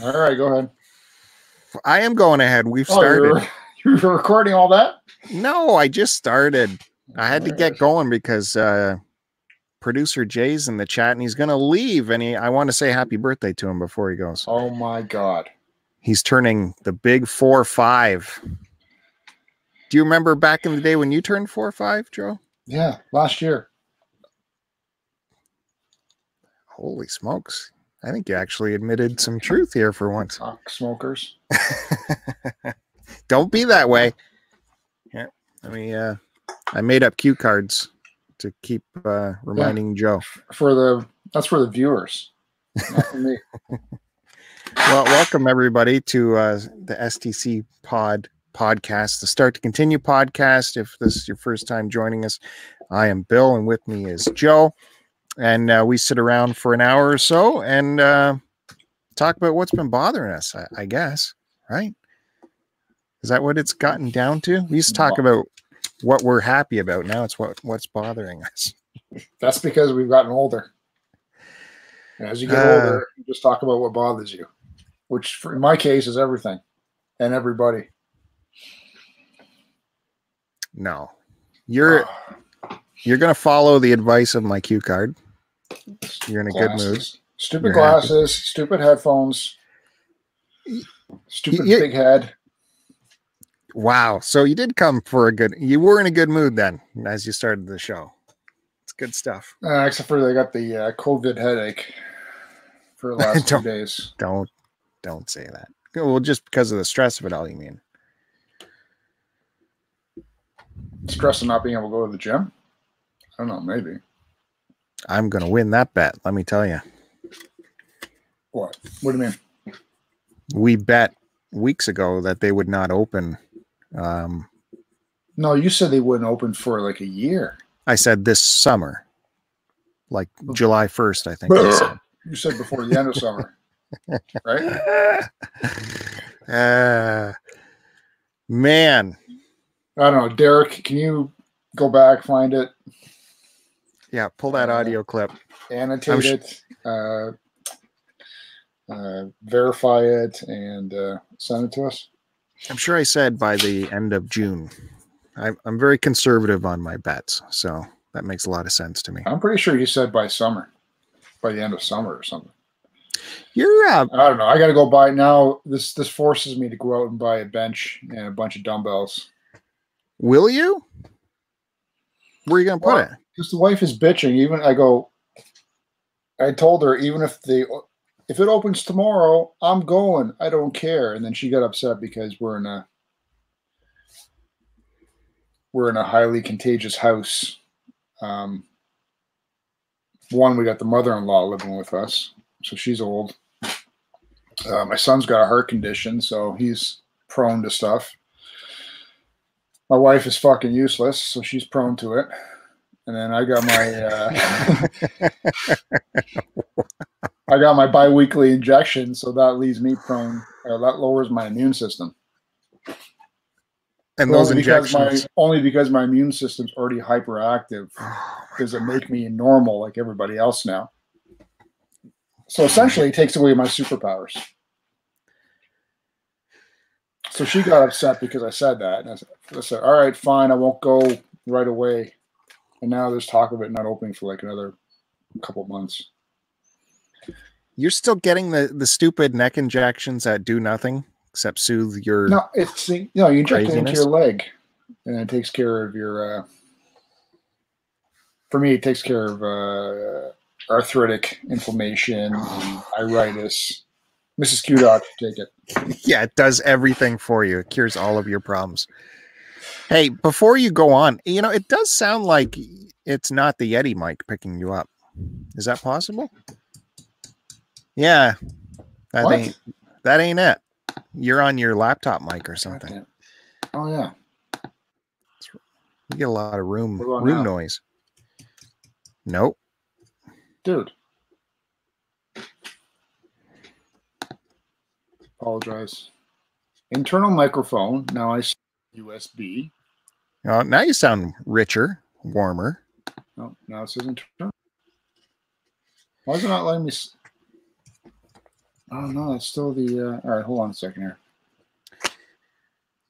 All right, go ahead. I am going ahead. We've started. You're recording all that? No, I just started. I had to get going because producer Jay's in the chat and he's going to leave. And I want to say happy birthday to him before he goes. Oh my God. He's turning the big 4-5. Do you remember back in the day when you turned 4-5, Joe? Yeah, last year. Holy smokes. I think you actually admitted some truth here for once. Fuck smokers. Don't be that way. Yeah. I made up cue cards to keep reminding Joe. That's for the viewers. Not for me. Well, welcome everybody to the STC Pod podcast, the Start to Continue podcast. If this is your first time joining us, I am Bill and with me is Joe. And we sit around for an hour or so and talk about what's been bothering us, I guess, right? Is that what it's gotten down to? We used to talk about what we're happy about. Now it's what's bothering us. That's because we've gotten older. And as you get older, you just talk about what bothers you, which in my case is everything and everybody. No, you're going to follow the advice of my cue card. You're in a good mood. Stupid you're glasses, happy. Stupid headphones, stupid big head. Wow. So you did come for you were in a good mood then as you started the show. It's good stuff. Except for I got the COVID headache for the last 2 days. Don't say that. Well, just because of the stress of it all, you mean? Stress of not being able to go to the gym? I don't know, maybe. I'm going to win that bet, let me tell you. What? What do you mean? We bet weeks ago that they would not open. No, you said they wouldn't open for like a year. I said this summer. Like July 1st, I think. You said before the end of summer. Right? Man. I don't know. Derek, can you go back, find it? Yeah, pull that audio clip. Annotate it. Verify it and send it to us. I'm sure I said by the end of June. I'm very conservative on my bets, so that makes a lot of sense to me. I'm pretty sure you said by summer, by the end of summer or something. You're up. I don't know. I got to go buy now. This forces me to go out and buy a bench and a bunch of dumbbells. Will you? Where are you going to put it? Because the wife is bitching. I told her even if it opens tomorrow, I'm going. I don't care. And then she got upset because we're in a highly contagious house. One, we got the mother-in-law living with us, so she's old. My son's got a heart condition, so he's prone to stuff. My wife is fucking useless, so she's prone to it. And then I got my biweekly injection, so that leaves me prone. That lowers my immune system. And those injections, only because my immune system's already hyperactive, does it make me normal like everybody else now. So essentially, it takes away my superpowers. So she got upset because I said that. And I said, all right, fine, I won't go right away. And now there's talk of it not opening for like another couple months. You're still getting the stupid neck injections that do nothing except soothe your craziness? No, you inject it into your leg. And it takes care of your, for me, it takes care of arthritic inflammation, and iritis. Mrs. Qdoc, take it. Yeah, it does everything for you. It cures all of your problems. Hey, before you go on, it does sound like it's not the Yeti mic picking you up. Is that possible? Yeah. That ain't it. You're on your laptop mic or something. Oh, yeah. You get a lot of room noise. Nope. Dude. Apologize. Internal microphone. Now I see USB. Now you sound richer, warmer. Oh, now it says internal. Why is it not letting me? Oh, no, it's still the... all right, hold on a second here.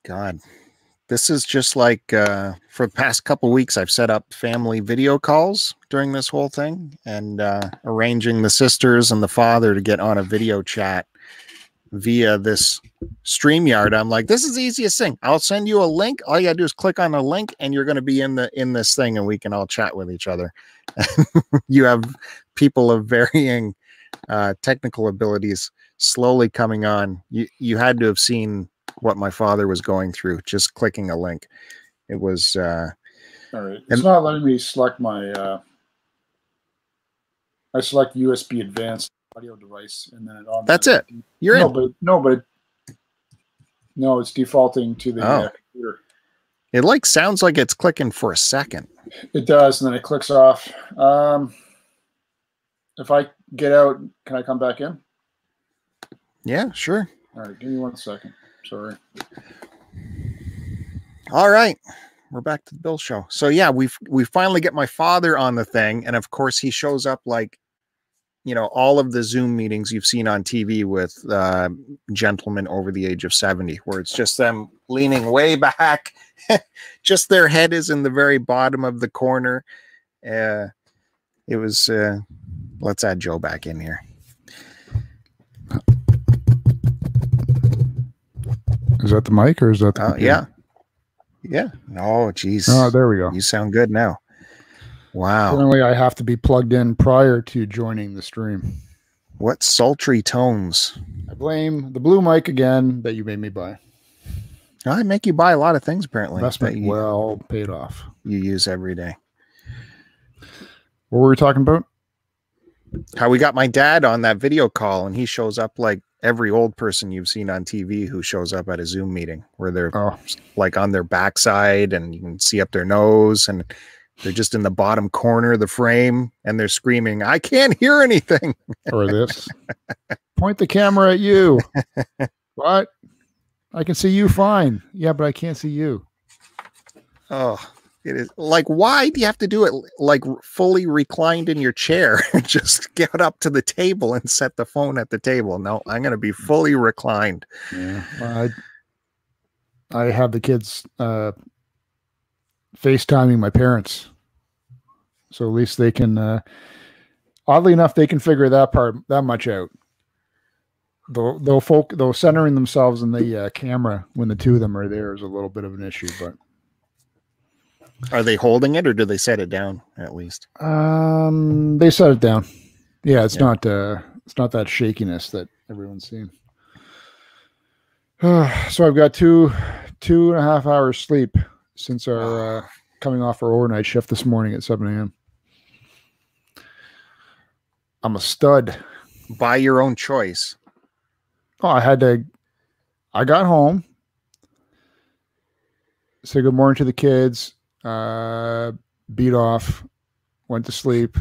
God, this is just like for the past couple weeks, I've set up family video calls during this whole thing and arranging the sisters and the father to get on a video chat via this StreamYard. I'm like, this is the easiest thing. I'll send you a link. All you gotta do is click on the link and you're going to be in this thing and we can all chat with each other. You have people of varying technical abilities slowly coming on. You had to have seen what my father was going through, just clicking a link. It was, all right. It's not letting me select my, I select USB advanced audio device and then it automatically. That's it. You're no, in. But, no, but it, no, it's defaulting to the computer. It like sounds like it's clicking for a second. It does. And then it clicks off. If I get out, can I come back in? Yeah, sure. All right. Give me 1 second. Sorry. All right. We're back to the Bill show. So yeah, we finally get my father on the thing. And of course he shows up like, you know, all of the Zoom meetings you've seen on TV with gentlemen over the age of 70, where it's just them leaning way back. Just their head is in the very bottom of the corner. It was, let's add Joe back in here. Is that the mic or is that the computer? Yeah. Oh, geez. Oh, there we go. You sound good now. Wow. Apparently, I have to be plugged in prior to joining the stream. What sultry tones. I blame the blue mic again that you made me buy. I make you buy a lot of things, apparently. Investment well paid off. You use every day. What were we talking about? How we got my dad on that video call, and he shows up like every old person you've seen on TV who shows up at a Zoom meeting where they're like on their backside and you can see up their nose and they're just in the bottom corner of the frame and they're screaming, I can't hear anything. Or this. Point the camera at you. What? I can see you fine. Yeah, but I can't see you. Oh, it is like, why do you have to do it like fully reclined in your chair? Just get up to the table and set the phone at the table. No, I'm going to be fully reclined. Yeah. Well, I have the kids FaceTiming my parents. So at least they can, oddly enough, they can figure that much out. They'll centering themselves in the camera when the two of them are there is a little bit of an issue, but. Are they holding it or do they set it down at least? They set it down. Yeah, it's not it's not that shakiness that everyone's seen. So I've got two and a half hours sleep since our coming off our overnight shift this morning at 7 a.m. I'm a stud. By your own choice. Oh, I got home. Say good morning to the kids. Beat off, went to sleep,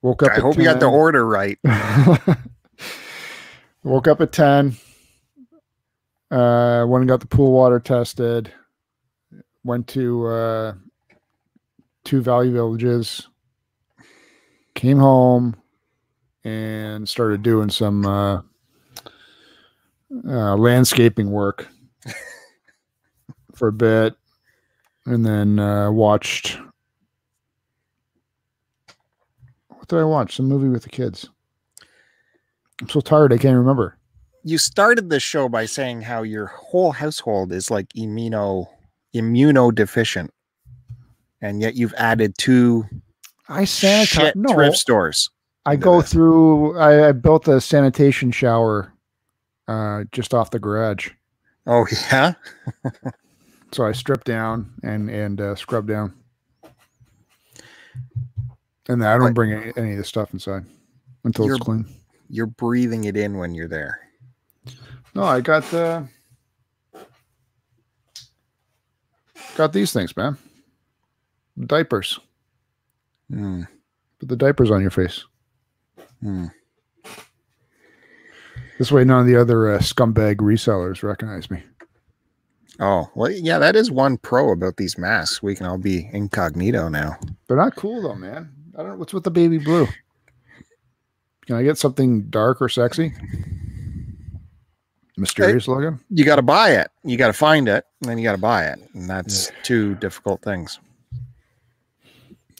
woke up. I hope 10. You got the order right. Woke up at 10, went and got the pool water tested, went to two value villages, came home and started doing some landscaping work for a bit. And then watched. What did I watch? Some movie with the kids. I'm so tired I can't remember. You started this show by saying how your whole household is like immunodeficient, and yet you've added two. I sanitize thrift stores. I go through. I built a sanitation shower just off the garage. Oh yeah. So I stripped down and scrubbed down, and I don't bring any of the stuff inside until it's clean. You're breathing it in when you're there. No, I got these things, man. Diapers. Mm. Put the diapers on your face. Mm. This way, none of the other scumbag resellers recognize me. Oh, well, yeah, that is one pro about these masks. We can all be incognito now. They're not cool, though, man. I don't know. What's with the baby blue? Can I get something dark or sexy? Mysterious looking? You got to buy it. You got to find it, and then you got to buy it. And that's two difficult things.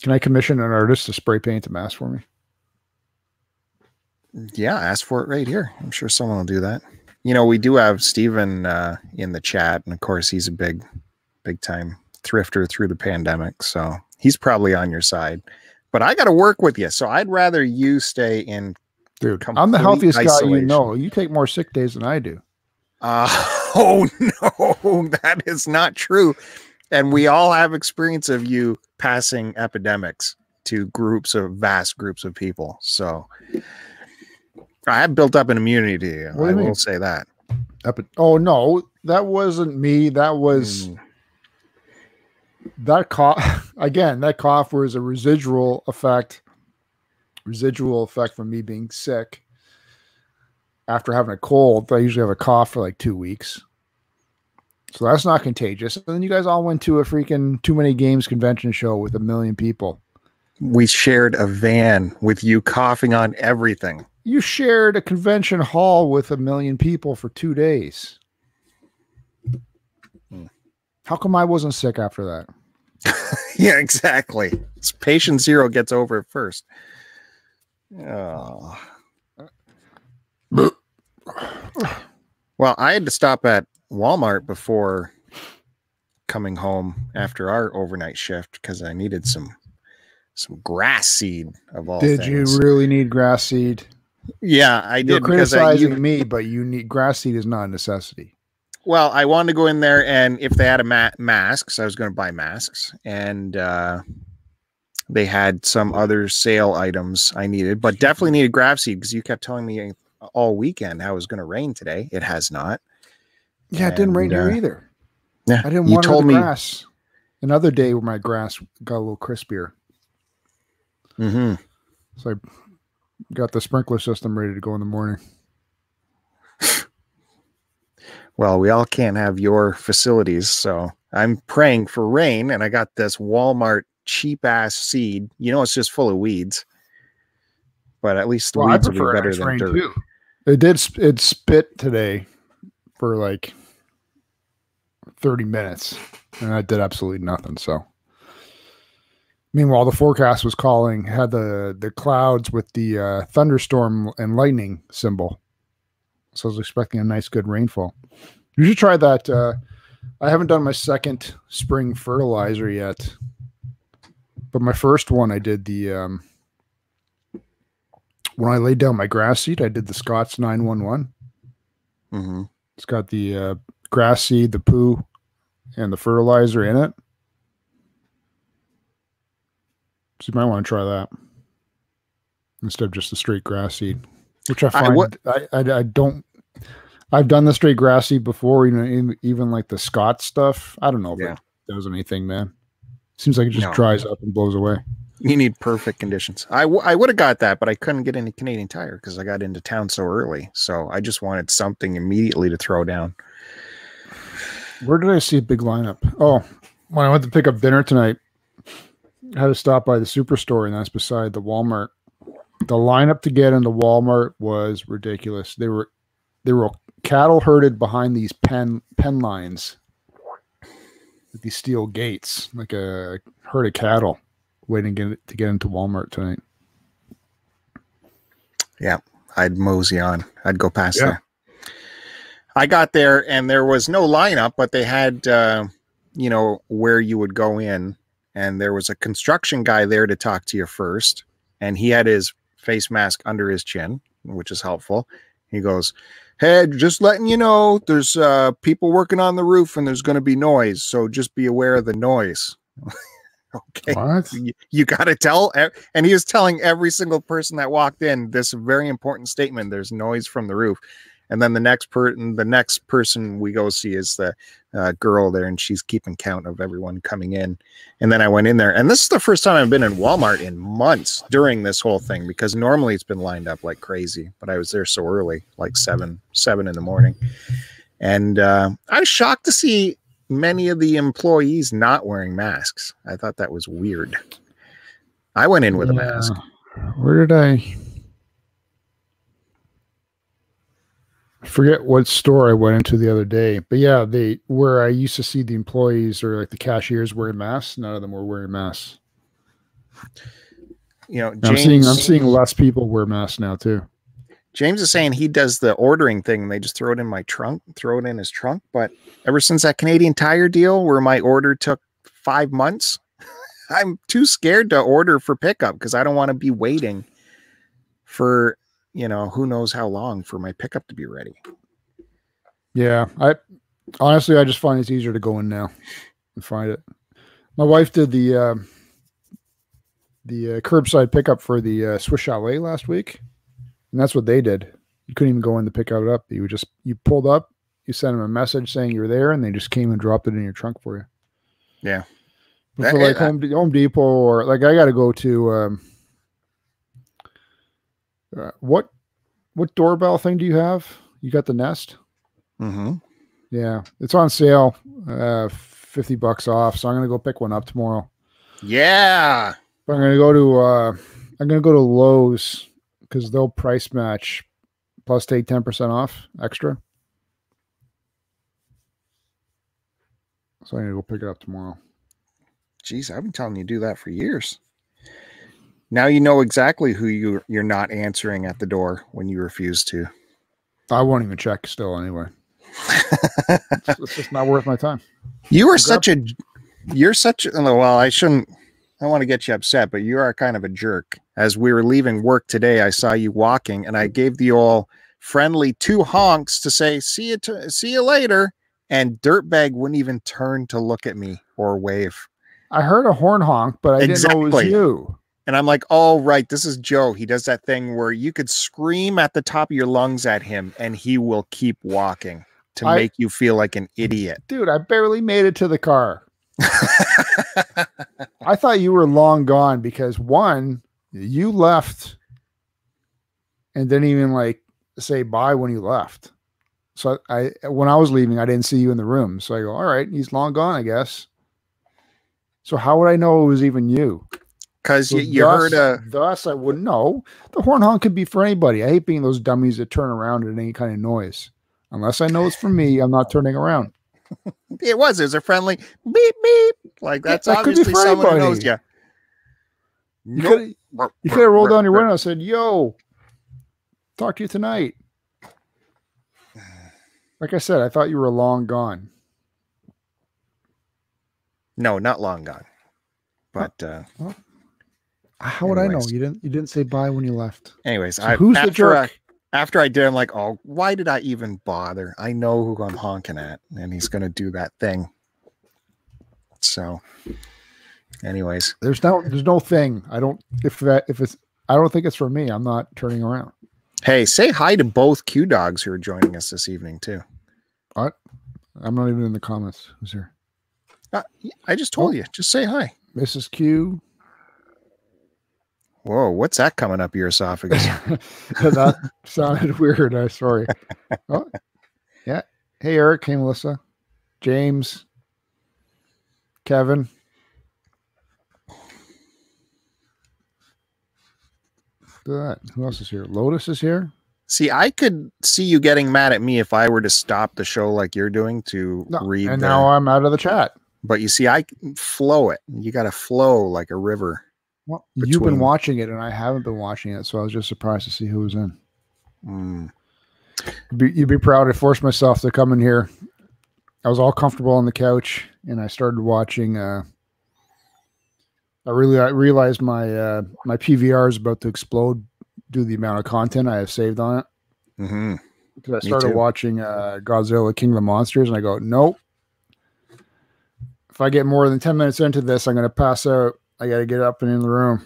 Can I commission an artist to spray paint the mask for me? Yeah, ask for it right here. I'm sure someone will do that. You know, we do have Steven in the chat, and of course, he's a big time thrifter through the pandemic. So he's probably on your side. But I got to work with you, so I'd rather you stay in. Dude, I'm the healthiest isolation. Guy you know. You take more sick days than I do. Oh, no, that is not true. And we all have experience of you passing epidemics to groups of vast groups of people. So I have built up an immunity to you. I will say that. Oh, no, that wasn't me. That was... That cough again. That cough was a residual effect from me being sick after having a cold. I usually have a cough for like 2 weeks, so that's not contagious. And then you guys all went to a freaking Too Many Games convention show with 1 million people. We shared a van with you coughing on everything. You shared a convention hall with 1 million people for 2 days. How come I wasn't sick after that? Yeah, exactly. It's patient zero gets over it first. Oh. Well, I had to stop at Walmart before coming home after our overnight shift because I needed some grass seed of all things. Did you really need grass seed? Yeah, I did. You're criticizing me, but you need grass seed is not a necessity. Well, I wanted to go in there, and if they had a masks, I was going to buy masks, and they had some other sale items I needed, but definitely needed grass seed because you kept telling me all weekend how it was going to rain today. It has not. Yeah, and it didn't rain here either. Yeah, I didn't want to grass. Another day where my grass got a little crispier. Mm-hmm. So I got the sprinkler system ready to go in the morning. Well, we all can't have your facilities, so I'm praying for rain, and I got this Walmart cheap-ass seed. You know, it's just full of weeds, but at least the weeds would be better than dirt. Too. It spit today for like 30 minutes, and I did absolutely nothing. So, meanwhile, the forecast was calling, had the clouds with the thunderstorm and lightning symbol. So I was expecting a nice, good rainfall. You should try that. I haven't done my second spring fertilizer yet, but my first one I did the when I laid down my grass seed, I did the Scotts 911. Mm-hmm. It's got the grass seed, the poo, and the fertilizer in it. So you might want to try that instead of just the straight grass seed. Which I find I don't. I've done the straight grass seed before, even like the Scotts stuff. I don't know if it does anything, man. Seems like it just dries up and blows away. You need perfect conditions. I would have got that, but I couldn't get any Canadian Tire because I got into town so early. So I just wanted something immediately to throw down. Where did I see a big lineup? Oh, when I went to pick up dinner tonight, I had to stop by the Superstore, and that's beside the Walmart. The lineup to get into Walmart was ridiculous. They were cattle herded behind these pen lines with these steel gates, like a herd of cattle waiting to get into Walmart tonight. Yeah, I'd mosey on. I'd go past there. I got there and there was no lineup, but they had, where you would go in, and there was a construction guy there to talk to you first, and he had his face mask under his chin, which is helpful. He goes, "Hey, just letting you know, there's people working on the roof and there's going to be noise, so just be aware of the noise." Okay, what? You got to tell, and he was telling every single person that walked in this very important statement: there's noise from the roof. And then the next person we go see is the girl there, and she's keeping count of everyone coming in. And then I went in there, and this is the first time I've been in Walmart in months during this whole thing, because normally it's been lined up like crazy, but I was there so early, like seven in the morning. And I was shocked to see many of the employees not wearing masks. I thought that was weird. I went in with a mask. Where did I... I forget what store I went into the other day, but yeah, where I used to see the employees or like the cashiers wearing masks, none of them were wearing masks. You know, I'm seeing less people wear masks now too. James is saying he does the ordering thing and they just throw it in my trunk, throw it in his trunk. But ever since that Canadian Tire deal where my order took 5 months, I'm too scared to order for pickup because I don't want to be waiting for, you know, who knows how long for my pickup to be ready. Yeah. I just find it's easier to go in now and find it. My wife did the curbside pickup for the Swiss Chalet last week. And that's what they did. You couldn't even go in to pick it up. You just, you pulled up, you sent them a message saying you're there, and they just came and dropped it in your trunk for you. Yeah. But that, for like Home Depot or like, I got to go to what doorbell thing do you have? You got the Nest? Mm-hmm. Yeah, it's on sale, $50 off. So I'm gonna go pick one up tomorrow. Yeah. But I'm gonna go to Lowe's, because they'll price match plus take 10% off extra. So I need to go pick it up tomorrow. Jeez, I've been telling you to do that for years. Now you know exactly who you're not answering at the door when you refuse to. I won't even check still anyway. It's just not worth my time. You are well, I shouldn't. I don't want to get you upset, but you are kind of a jerk. As we were leaving work today, I saw you walking, and I gave the old friendly 2 honks to say, see you later, and dirtbag wouldn't even turn to look at me or wave. I heard a horn honk, but I didn't know it was you. And I'm like, oh, right, this is Joe. He does that thing where you could scream at the top of your lungs at him, and he will keep walking to make you feel like an idiot. Dude, I barely made it to the car. I thought you were long gone because one, you left and didn't even like say bye when you left. So when I was leaving, I didn't see you in the room. So I go, all right, he's long gone, I guess. So how would I know it was even you? Because you heard a... Thus, I wouldn't know. The horn honk could be for anybody. I hate being those dummies that turn around at any kind of noise. Unless I know it's for me, I'm not turning around. It was a friendly beep beep. Like that's obviously someone who knows you. Nope. You could have rolled down your window and said, yo, talk to you tonight. Like I said, I thought you were long gone. No, not long gone. But how would I know? You didn't say bye when you left. Anyways, so who's the jerk? After I did, I'm like, oh, why did I even bother? I know who I'm honking at, and he's going to do that thing. So, anyways, there's no thing. I don't I don't think it's for me. I'm not turning around. Hey, say hi to both Q Dogs who are joining us this evening too. What? I'm not even in the comments. Who's here? I just told you. Just say hi, Mrs. Q. Whoa, what's that coming up your esophagus? That sounded weird. I'm sorry. Oh, yeah. Hey, Eric. Hey, Melissa. James. Kevin. Who else is here? Lotus is here. See, I could see you getting mad at me if I were to stop the show like you're doing to read. And now I'm out of the chat. But you see, I flow it. You got to flow like a river. Well, you've been watching it, and I haven't been watching it, so I was just surprised to see who was in. Mm. You'd be proud. I forced myself to come in here. I was all comfortable on the couch, and I started watching. I realized my PVR is about to explode due to the amount of content I have saved on it. Mm-hmm. Because I started watching Godzilla King of the Monsters, and I go, nope. If I get more than 10 minutes into this, I'm going to pass out. I got to get up and in the room.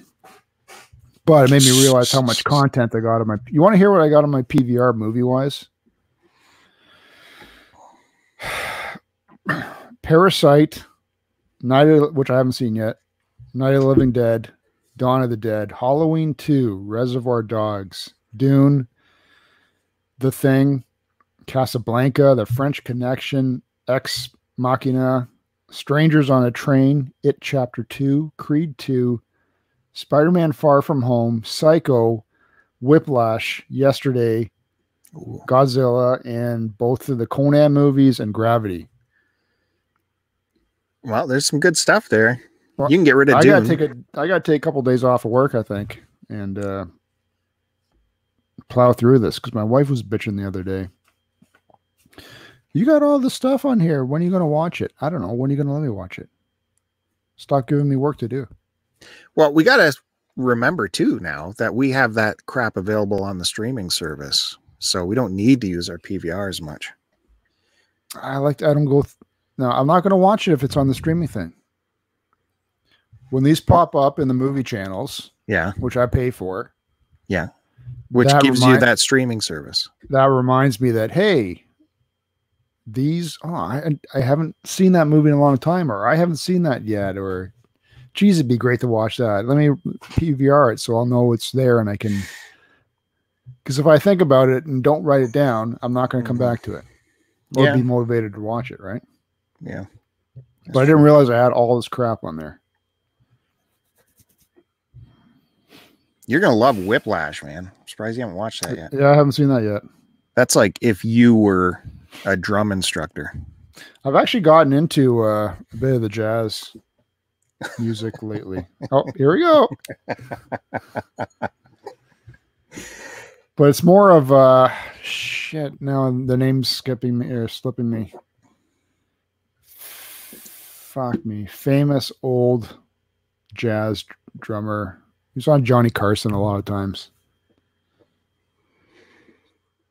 But it made me realize how much content I got on my... You want to hear what I got on my PVR movie-wise? Parasite, which I haven't seen yet, Night of the Living Dead, Dawn of the Dead, Halloween 2, Reservoir Dogs, Dune, The Thing, Casablanca, The French Connection, Ex Machina... Strangers on a Train, It Chapter 2, Creed 2, Spider-Man Far From Home, Psycho, Whiplash, Yesterday, Godzilla, and both of the Conan movies and Gravity. Well, there's some good stuff there. Well, you can get rid of Dune. I gotta take a couple of days off of work, I think, and plow through this because my wife was bitching the other day. You got all the stuff on here. When are you going to watch it? I don't know. When are you going to let me watch it? Stop giving me work to do. Well, we got to remember too now that we have that crap available on the streaming service, so we don't need to use our PVR as much. No, I'm not going to watch it if it's on the streaming thing. When these pop up in the movie channels, yeah, which I pay for, yeah, which gives you that streaming service. That reminds me that, hey, these, I haven't seen that movie in a long time, or I haven't seen that yet, or geez, it'd be great to watch that. Let me PVR it so I'll know it's there and I can, because if I think about it and don't write it down, I'm not going to come back to it or be motivated to watch it, right? Yeah. But I didn't realize I had all this crap on there. You're going to love Whiplash, man. I'm surprised you haven't watched that yet. Yeah, I haven't seen that yet. That's like if you were a drum instructor. I've actually gotten into a bit of the jazz music lately. Oh, here we go. But it's more of shit. Now the name's skipping me or slipping me. Fuck me. Famous old jazz drummer. He's on Johnny Carson a lot of times.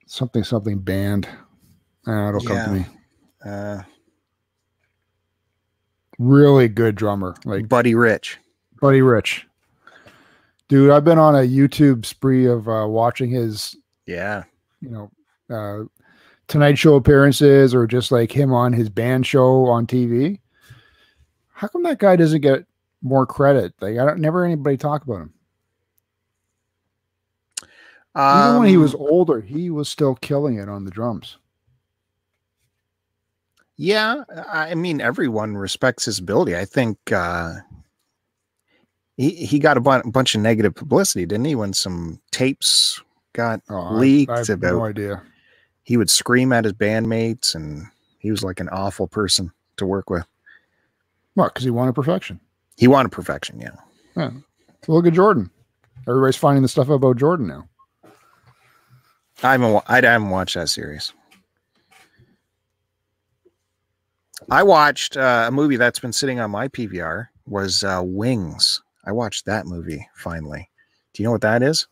Something band. It'll come to me. Really good drummer. Like Buddy Rich. Buddy Rich. Dude, I've been on a YouTube spree of watching his Tonight Show appearances, or just like him on his band show on TV. How come that guy doesn't get more credit? Like never anybody talk about him. Even when he was older, he was still killing it on the drums. Yeah, I mean, everyone respects his ability. I think he got a bunch of negative publicity, didn't he? When some tapes got leaked, I have about no idea. He would scream at his bandmates, and he was like an awful person to work with. Well, because he wanted perfection. He wanted perfection, yeah. So look at Jordan. Everybody's finding the stuff about Jordan now. I haven't watched that series. I watched a movie that's been sitting on my PVR was Wings. I watched that movie finally. Do you know what that is?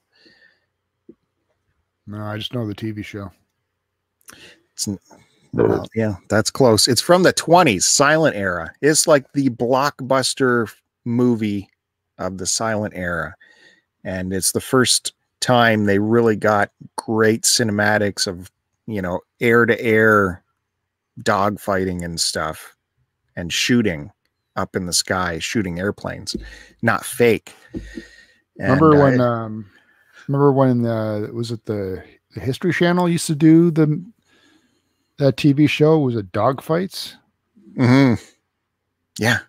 No, I just know the TV show. Well, yeah, that's close. It's from the 1920s, silent era. It's like the blockbuster movie of the silent era. And it's the first time they really got great cinematics of, air to air dogfighting and stuff, and shooting up in the sky, shooting airplanes, not fake. And remember when was it the History Channel used to do that TV show? Was it Dogfights? Mm-hmm. Yeah.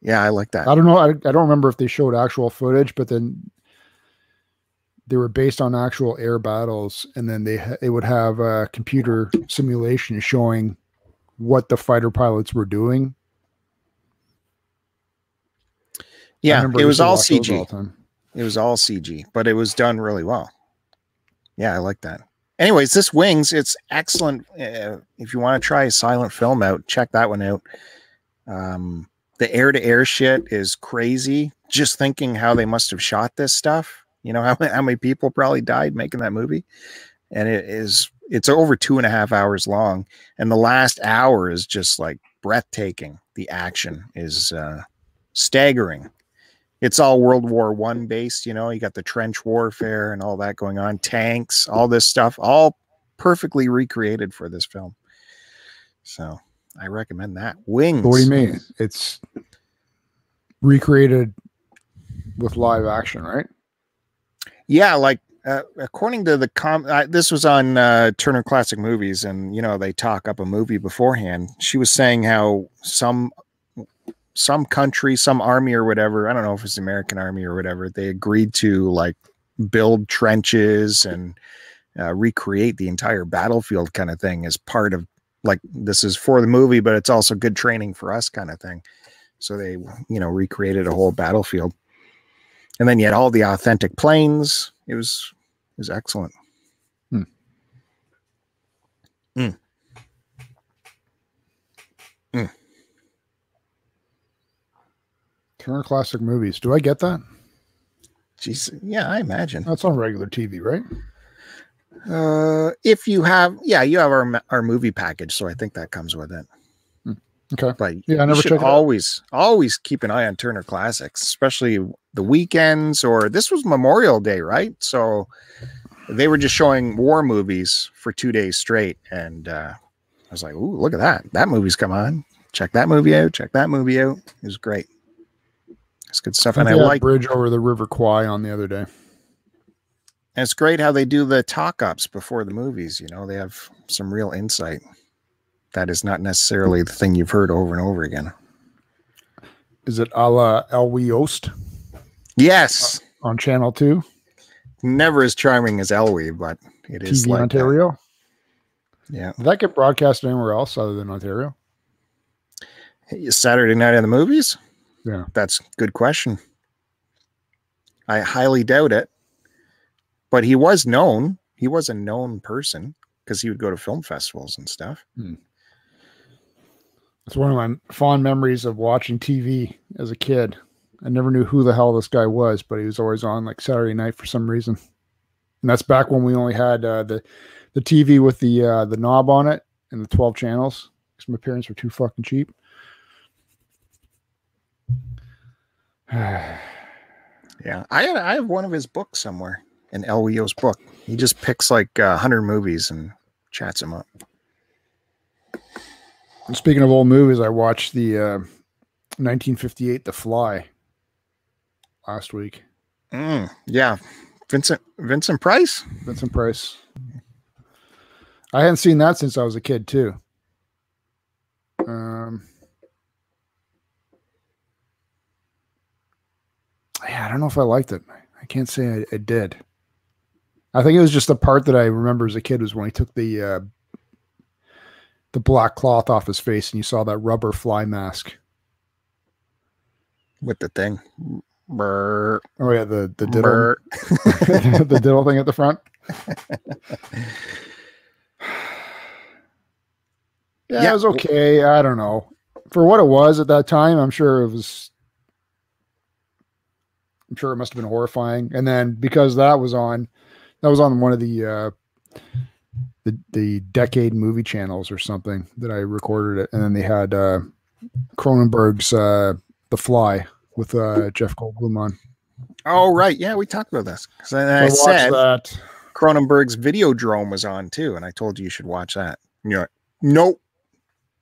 Yeah. I like that. I don't know. I don't remember if they showed actual footage, but then they were based on actual air battles. And then they would have a computer simulation showing what the fighter pilots were doing. Yeah, it was all CG. It was all CG, but it was done really well. Yeah, I like that. Anyways, this Wings, it's excellent. If you want to try a silent film out, check that one out. The air-to-air shit is crazy. Just thinking how they must have shot this stuff. You know, how many people probably died making that movie? And it's over 2.5 hours long, and the last hour is just like breathtaking. The action is staggering. It's all World War I based, you got the trench warfare and all that going on, tanks, all this stuff, all perfectly recreated for this film. So I recommend that. Wings. What do you mean? It's recreated with live action, right? Yeah, like according to the this was on Turner Classic Movies, and they talk up a movie beforehand. She was saying how some country, some army or whatever, I don't know if it's the American army or whatever, they agreed to like build trenches and recreate the entire battlefield kind of thing as part of, like, this is for the movie, but it's also good training for us kind of thing. So they, you know, recreated a whole battlefield. And then you had all the authentic planes. It was excellent. Hmm. Mm. Mm. Turner Classic Movies. Do I get that? Jeez, yeah, I imagine. That's on regular TV, right? If you have, yeah, you have our movie package, so I think that comes with it. Okay. But yeah, I never checked. Always keep an eye on Turner Classics, especially the weekends, or this was Memorial Day, right? So they were just showing war movies for 2 days straight, and I was like, "Ooh, look at that! That movie's come on. Check that movie out. Check that movie out." It was great. It's good stuff, and I like Bridge Over the River Kwai on the other day. And it's great how they do the talk-ups before the movies. You know, they have some real insight. That is not necessarily the thing you've heard over and over again. Is it a la Elwy Oost? Yes. On Channel 2? Never as charming as Elwy, but it TV is like Ontario? That. Yeah. Did that get broadcast anywhere else other than Ontario? Saturday Night in the Movies? Yeah. That's a good question. I highly doubt it. But he was known. He was a known person because he would go to film festivals and stuff. Hmm. It's one of my fond memories of watching TV as a kid. I never knew who the hell this guy was, but he was always on like Saturday night for some reason. And that's back when we only had the TV with the knob on it and the 12 channels because my parents were too fucking cheap. Yeah, I have one of his books somewhere, an Elwy Oost book. He just picks like 100 movies and chats them up. And speaking of old movies, I watched the 1958 The Fly last week. Mm, yeah. Vincent Price? Vincent Price. I hadn't seen that since I was a kid, too. Yeah, I don't know if I liked it. I can't say I did. I think it was just the part that I remember as a kid was when he took the black cloth off his face and you saw that rubber fly mask. With the thing. Burr. Oh, yeah, the diddle. The diddle thing at the front. Yeah, it was okay. I don't know. For what it was at that time, I'm sure it must have been horrifying. And then because that was on one of the decade movie channels or something that I recorded it. And then they had Cronenberg's The Fly with Jeff Goldblum on. Oh, right. Yeah, we talked about this. So I said that Cronenberg's Videodrome was on too. And I told you should watch that. And you're like, nope.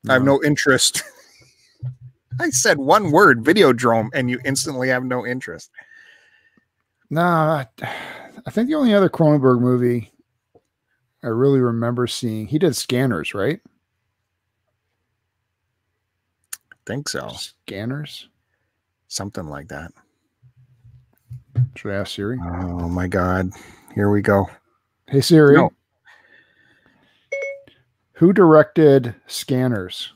No. I have no interest. I said one word, Videodrome, and you instantly have no interest. Nah, I think the only other Cronenberg movie I really remember seeing, he did Scanners, right? I think so. Scanners? Something like that. Should I ask Siri? Oh, my God. Here we go. Hey, Siri. No. Who directed Scanners?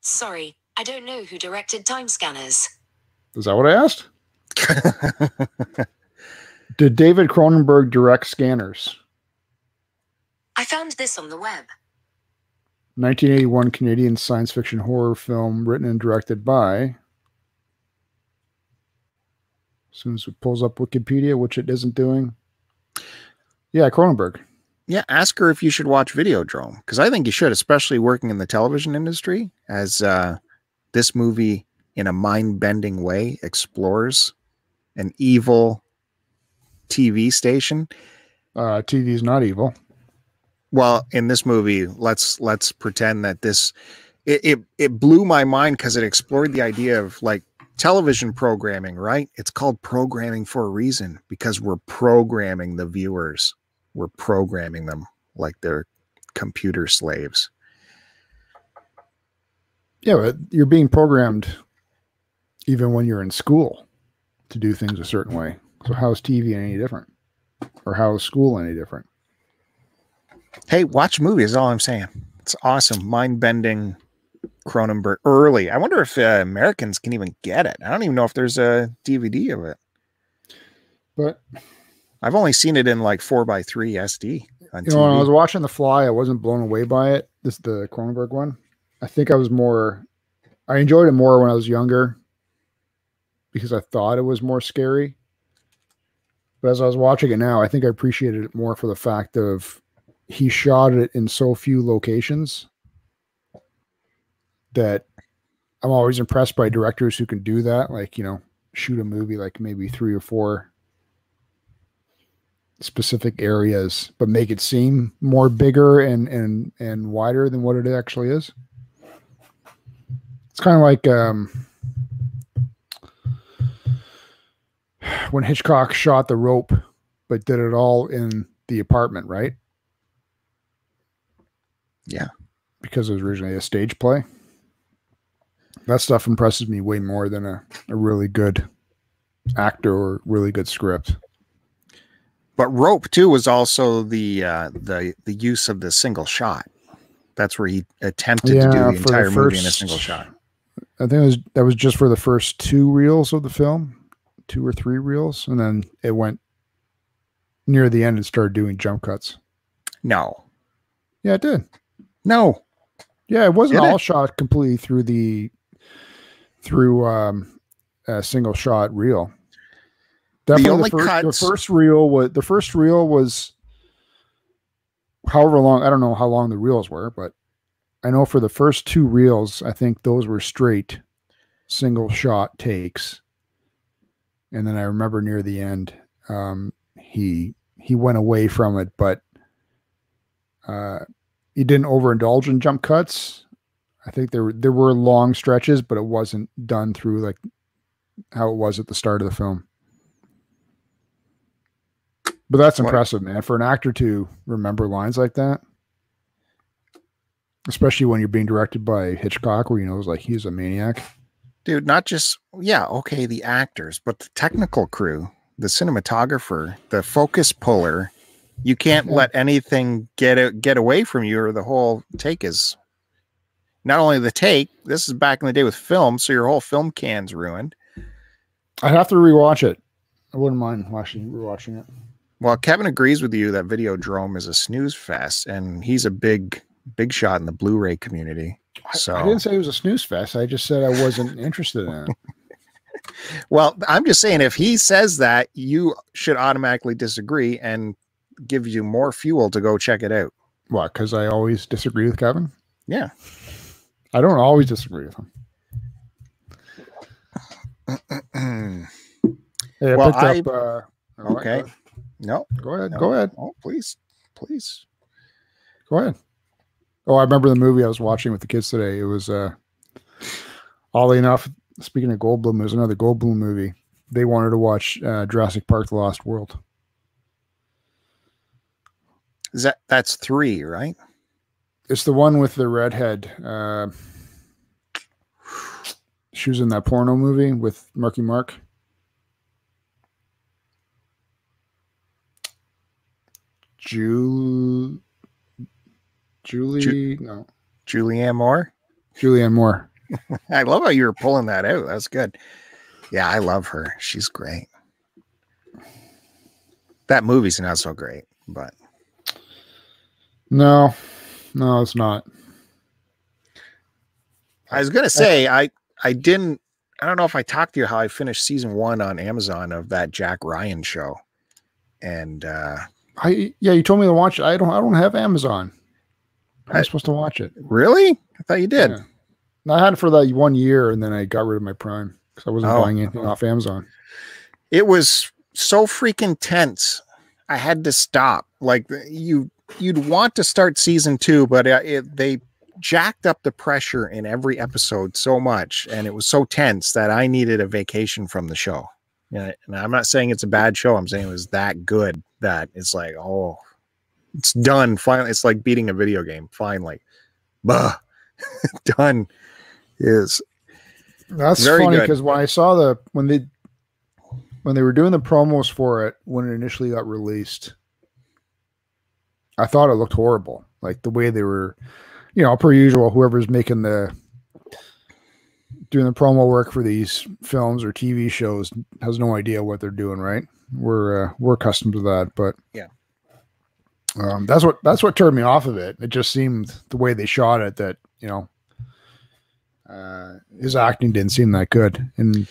Sorry, I don't know who directed Time Scanners. Is that what I asked? Did David Cronenberg direct Scanners? I found this on the web. 1981 Canadian science fiction horror film written and directed by... As soon as it pulls up Wikipedia, which it isn't doing. Yeah, Cronenberg. Yeah, ask her if you should watch Videodrome, because I think you should, especially working in the television industry, as this movie, in a mind-bending way, explores an evil TV station. TV's not evil. Well, in this movie, let's pretend that this... It blew my mind because it explored the idea of, like, television programming, right? It's called programming for a reason, because we're programming the viewers. We're programming them like they're computer slaves. Yeah, but you're being programmed even when you're in school to do things a certain way. So how's TV any different? or how is school any different? Hey, watch movies is all I'm saying. It's awesome. Mind-bending Cronenberg early. I wonder if Americans can even get it. I don't even know if there's a DVD of it. But I've only seen it in like 4x3 SD on TV. When I was watching The Fly, I wasn't blown away by it. This is the Cronenberg one. I think I was more... I enjoyed it more when I was younger because I thought it was more scary. But as I was watching it now, I think I appreciated it more for the fact of he shot it in so few locations that I'm always impressed by directors who can do that. Like, you know, shoot a movie like maybe 3 or 4 specific areas, but make it seem more bigger and wider than what it actually is. It's kind of like when Hitchcock shot The Rope, but did it all in the apartment, right? Yeah. Because it was originally a stage play. That stuff impresses me way more than a really good actor or really good script. But Rope, too, was also the use of the single shot. That's where he attempted to do the entire movie in a single shot. I think that was just for the first 2 reels of the film, 2 or 3 reels, and then it went near the end and started doing jump cuts. No. Yeah, it did. No. Yeah, it wasn't all shot completely through a single shot reel. Definitely the first reel was however long. I don't know how long the reels were, but I know for the first 2 reels, I think those were straight single shot takes. And then I remember near the end, he went away from it, but he didn't overindulge in jump cuts. I think there were long stretches, but it wasn't done through like how it was at the start of the film. But that's impressive, man, for an actor to remember lines like that. Especially when you're being directed by Hitchcock, where, you know, it's like he's a maniac. Dude, not just, the actors, but the technical crew, the cinematographer, the focus puller. You can't let anything get away from you, or the whole take is not only the take. This is back in the day with film, so your whole film can's ruined. I'd have to rewatch it. I wouldn't mind rewatching it. Well, Kevin agrees with you that Videodrome is a snooze fest, and he's a big shot in the Blu-ray community. So I didn't say it was a snooze fest. I just said I wasn't interested in it. Well, I'm just saying if he says that, you should automatically disagree and give you more fuel to go check it out. What? Because I always disagree with Kevin? Yeah. I don't always disagree with him. Hey, okay. No, go ahead. Oh, please. Go ahead. Oh, I remember the movie I was watching with the kids today. It was, oddly enough, speaking of Goldblum, there's another Goldblum movie. They wanted to watch Jurassic Park: The Lost World. Is that's 3, right? It's the one with the redhead. She was in that porno movie with Marky Mark. Julianne Moore. Julianne Moore. I love how you were pulling that out. That's good. Yeah, I love her. She's great. That movie's not so great, but no, it's not. I was gonna say I don't know if I talked to you how I finished season 1 on Amazon of that Jack Ryan show, and you told me to watch it. I don't have Amazon. I'm supposed to watch it. Really? I thought you did. Yeah. I had it for that 1 year, and then I got rid of my Prime because I wasn't buying anything off Amazon. It was so freaking tense. I had to stop. Like you'd want to start season 2, but they jacked up the pressure in every episode so much, and it was so tense that I needed a vacation from the show. Yeah, and I'm not saying it's a bad show. I'm saying it was that good that it's like, oh, it's done. Finally, it's like beating a video game. Finally, done is. That's very funny because when I saw when they when they were doing the promos for it, when it initially got released, I thought it looked horrible. Like the way they were, you know, per usual, whoever's making the, doing the promo work for these films or TV shows has no idea what they're doing. Right. We're accustomed to that, but yeah. That's what turned me off of it. It just seemed the way they shot it that, you know, his acting didn't seem that good. And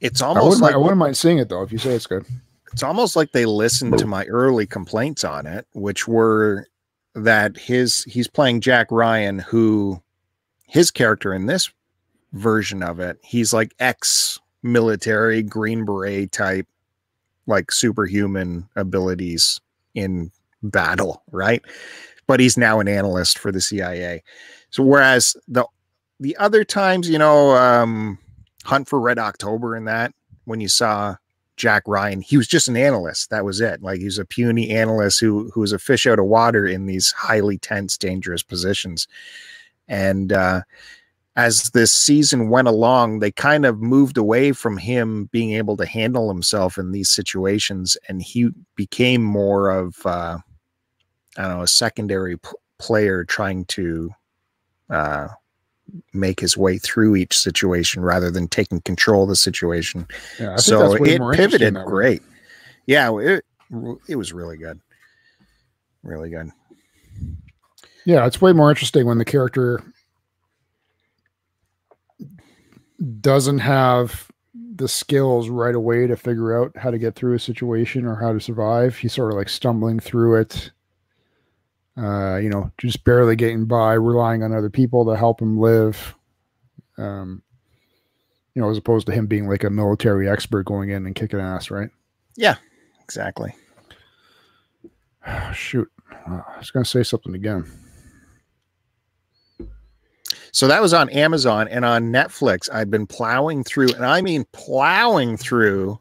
it's almost I wouldn't mind seeing it though. If you say it's good, it's almost like they listened to my early complaints on it, which were that he's playing Jack Ryan, who his character in this version of it, he's like ex-military Green Beret type, like superhuman abilities in battle, right? But he's now an analyst for the CIA. So whereas the other times, you know, Hunt for Red October and that, when you saw Jack Ryan, he was just an analyst. That was it. Like he was a puny analyst who was a fish out of water in these highly tense, dangerous positions. And as this season went along, they kind of moved away from him being able to handle himself in these situations. And he became more of, I don't know, a secondary player trying to make his way through each situation rather than taking control of the situation. Yeah, so it pivoted great. Yeah, it was really good. Really good. Yeah, it's way more interesting when the character doesn't have the skills right away to figure out how to get through a situation or how to survive. He's sort of like stumbling through it, you know, just barely getting by, relying on other people to help him live, you know, as opposed to him being like a military expert going in and kicking ass, right? Yeah, exactly. Shoot. I was going to say something again. So that was on Amazon, and on Netflix, I've been plowing through, and I mean plowing through,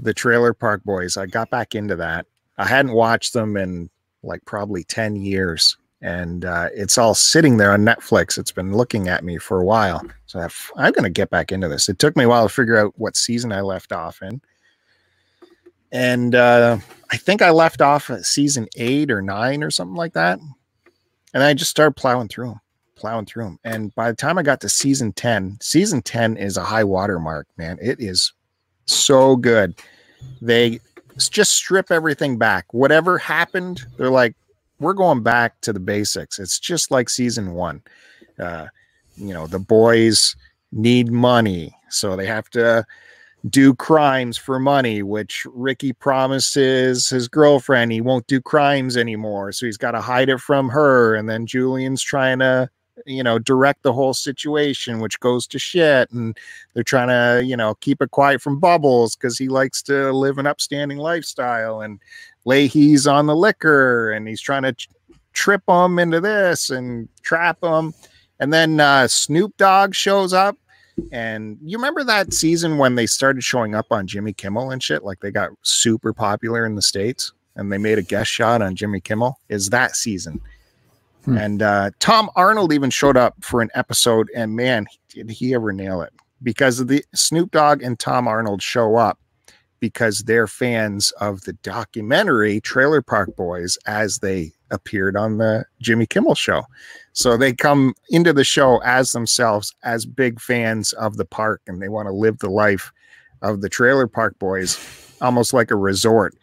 the Trailer Park Boys. I got back into that. I hadn't watched them in like probably 10 years, and it's all sitting there on Netflix. It's been looking at me for a while. So I'm going to get back into this. It took me a while to figure out what season I left off in. And I think I left off at season 8 or 9 or something like that. And I just started plowing through them. And by the time I got to season 10 is a high water mark, man. It is so good. They just strip everything back. Whatever happened, they're like, we're going back to the basics. It's just like season 1. You know, the boys need money, so they have to do crimes for money, which Ricky promises his girlfriend he won't do crimes anymore, so he's got to hide it from her. And then Julian's trying to, you know, direct the whole situation, which goes to shit. And they're trying to, you know, keep it quiet from Bubbles because he likes to live an upstanding lifestyle. And Leahy's on the liquor, and he's trying to trip him into this and trap him. And then Snoop Dogg shows up. And you remember that season when they started showing up on Jimmy Kimmel and shit? Like they got super popular in the States and they made a guest shot on Jimmy Kimmel. Is that season. Hmm. And Tom Arnold even showed up for an episode, and man, did he ever nail it, because the Snoop Dogg and Tom Arnold show up because they're fans of the documentary Trailer Park Boys as they appeared on the Jimmy Kimmel show. So they come into the show as themselves, as big fans of the park, and they want to live the life of the Trailer Park Boys, almost like a resort.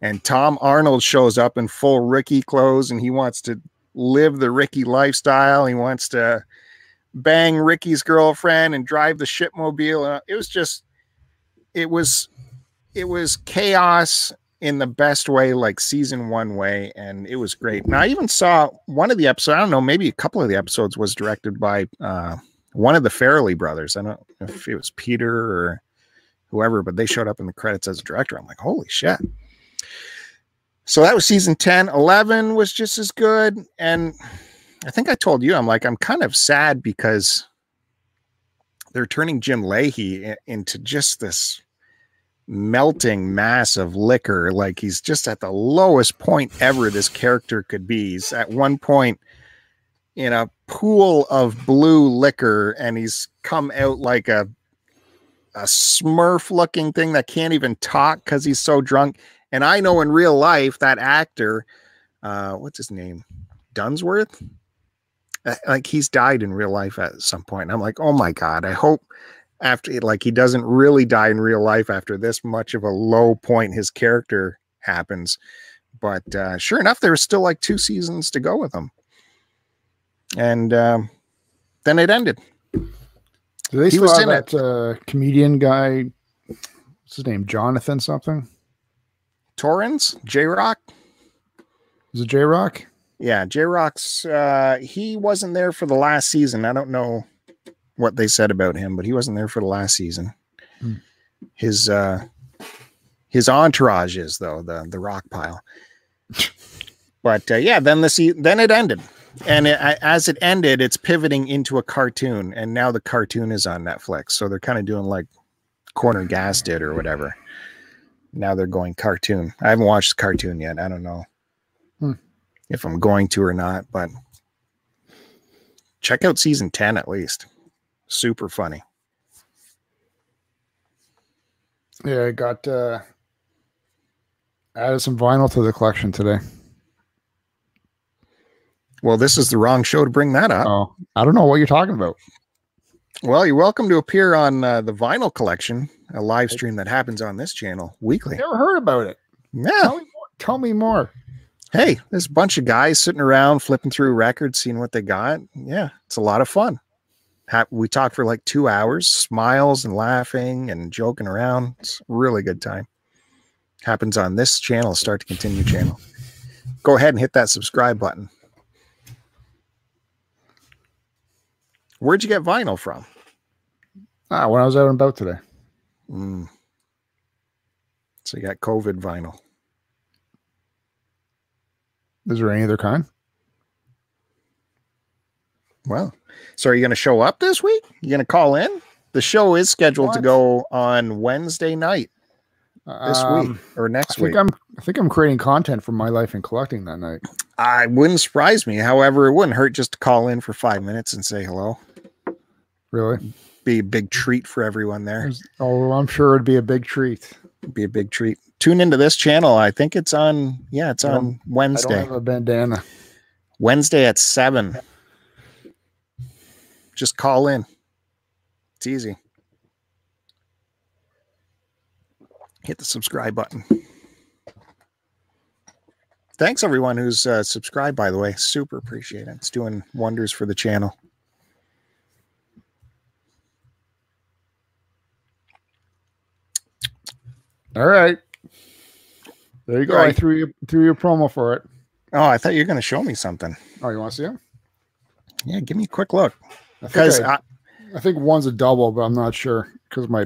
And Tom Arnold shows up in full Ricky clothes, and he wants to live the Ricky lifestyle. He wants to bang Ricky's girlfriend and drive the shipmobile. It was just, it was chaos in the best way, like season 1 way. And it was great. And I even saw one of the episodes, I don't know, maybe a couple of the episodes was directed by one of the Farrelly brothers. I don't know if it was Peter or whoever, but they showed up in the credits as a director. I'm like, holy shit. So that was season 10, 11 was just as good. And I think I told you, I'm like, I'm kind of sad because they're turning Jim Leahy into just this melting mass of liquor. Like he's just at the lowest point ever this character could be. He's at one point in a pool of blue liquor, and he's come out like a a Smurf looking thing that can't even talk because he's so drunk. And I know in real life that actor, what's his name? Dunsworth? Like he's died in real life at some point. And I'm like, oh my God, I hope after like he doesn't really die in real life after this much of a low point his character happens. But sure enough, there was still like 2 seasons to go with him. And then it ended. Do they still have that comedian guy? What's his name? Jonathan something? Torrens? J-Rock? Is it J-Rock? Yeah, J-Rock's, he wasn't there for the last season. I don't know what they said about him, but he wasn't there for the last season. Hmm. His entourage is, though, the rock pile. But, yeah, then it ended. And as it ended, it's pivoting into a cartoon. And now the cartoon is on Netflix. So they're kind of doing like Corner Gas did or whatever. Now they're going cartoon. I haven't watched the cartoon yet. I don't know if I'm going to or not. But check out season 10 at least. Super funny. Yeah, I got added some vinyl to the collection today. Well, this is the wrong show to bring that up. Oh, I don't know what you're talking about. Well, you're welcome to appear on the Vinyl Collection, a live stream that happens on this channel weekly. Never heard about it. Yeah. Tell me more. Hey, there's a bunch of guys sitting around, flipping through records, seeing what they got. Yeah, it's a lot of fun. We talk for like 2 hours, smiles and laughing and joking around. It's a really good time. Happens on this channel, Start to Continue channel. Go ahead and hit that subscribe button. Where'd you get vinyl from? When I was out and about today. Mm. So you got COVID vinyl. Is there any other kind? Well, so are you going to show up this week? You going to call in? The show is scheduled to go on Wednesday night this week or next week. I think I'm creating content for my life and collecting that night. I wouldn't surprise me. However, it wouldn't hurt just to call in for 5 minutes and say hello. Really? Be a big treat for everyone there. Oh, I'm sure it'd be a big treat. It'd be a big treat. Tune into this channel. I think it's on. Yeah, it's on Wednesday. I don't have a bandana. Wednesday at 7. Just call in. It's easy. Hit the subscribe button. Thanks everyone who's subscribed, by the way. Super appreciate it. It's doing wonders for the channel. All right. There you go. Right. I threw your promo for it. Oh, I thought you were going to show me something. Oh, you want to see it? Yeah, give me a quick look. Because I think one's a double, but I'm not sure because my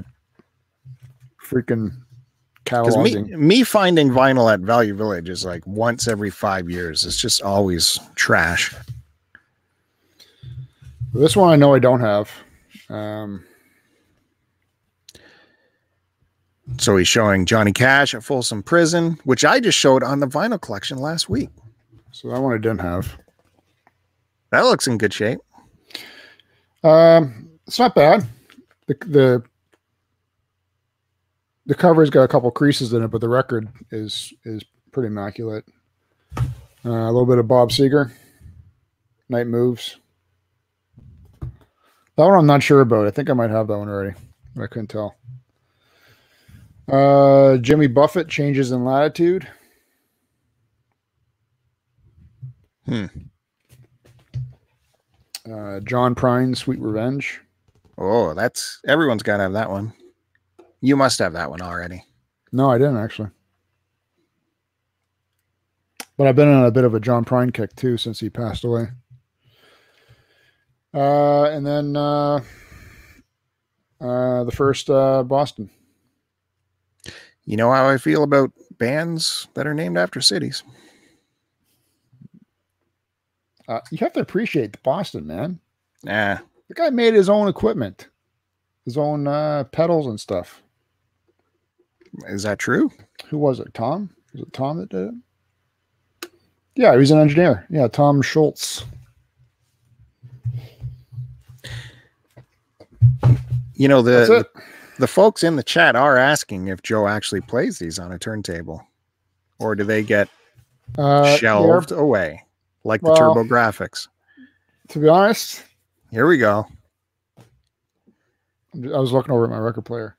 freaking cataloging. Me finding vinyl at Value Village is like once every 5 years. It's just always trash. This one I know I don't have. So he's showing Johnny Cash at Folsom Prison, which I just showed on the vinyl collection last week. So that one I didn't have. That looks in good shape. It's not bad. The cover's got a couple creases in it, but the record is pretty immaculate. A little bit of Bob Seger, Night Moves. That one I'm not sure about. I think I might have that one already. I couldn't tell. Jimmy Buffett, Changes in Latitude. Hmm. John Prine, Sweet Revenge. Oh, that's everyone's got to have that one. You must have that one already. No, I didn't actually. But I've been on a bit of a John Prine kick too since he passed away. And then the first Boston. You know how I feel about bands that are named after cities. You have to appreciate the Boston, man. Nah. The guy made his own equipment, his own pedals and stuff. Is that true? Who was it? Tom? Was it Tom that did it? Yeah, he was an engineer. Yeah, Tom Schultz. You know, the The folks in the chat are asking if Joe actually plays these on a turntable, or do they get shelved away like the TurboGrafx? To be honest, here we go. I was looking over at my record player.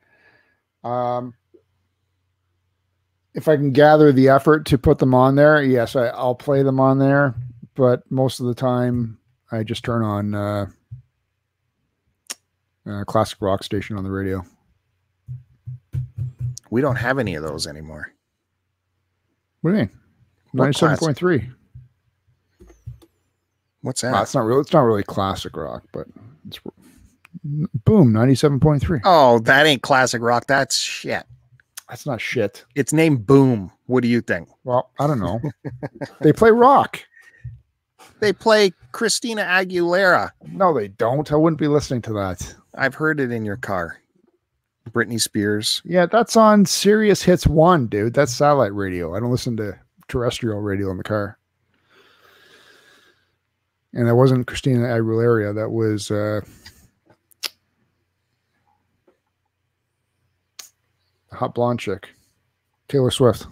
If I can gather the effort to put them on there, yes, I'll play them on there. But most of the time, I just turn on classic rock station on the radio. We don't have any of those anymore. What do you mean? 97.3. What's that? Well, it's not real. It's not really classic rock, but it's boom 97.3. Oh, that ain't classic rock. That's shit. That's not shit. It's named Boom. What do you think? Well, I don't know. They play rock. They play Christina Aguilera. No, they don't. I wouldn't be listening to that. I've heard it in your car. Britney Spears. Yeah, that's on Sirius Hits 1, dude. That's satellite radio. I don't listen to terrestrial radio in the car. And that wasn't Christina Aguilera. That was... hot blonde chick, Taylor Swift.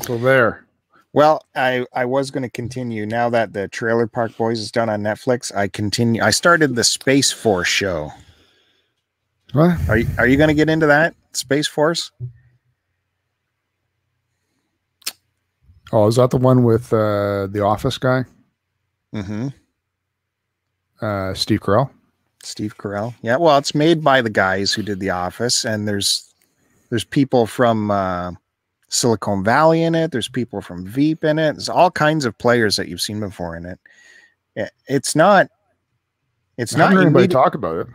So there. Well, I was going to continue now that the Trailer Park Boys is done on Netflix. I started the Space Force show. What? Are you going to get into that Space Force? Oh, is that the one with the Office guy? Mm-hmm. Steve Carell. Steve Carell. Yeah. Well, it's made by the guys who did The Office, and there's people from Silicon Valley in it. There's people from Veep in it. There's all kinds of players that you've seen before in it. It's not anybody talk about it.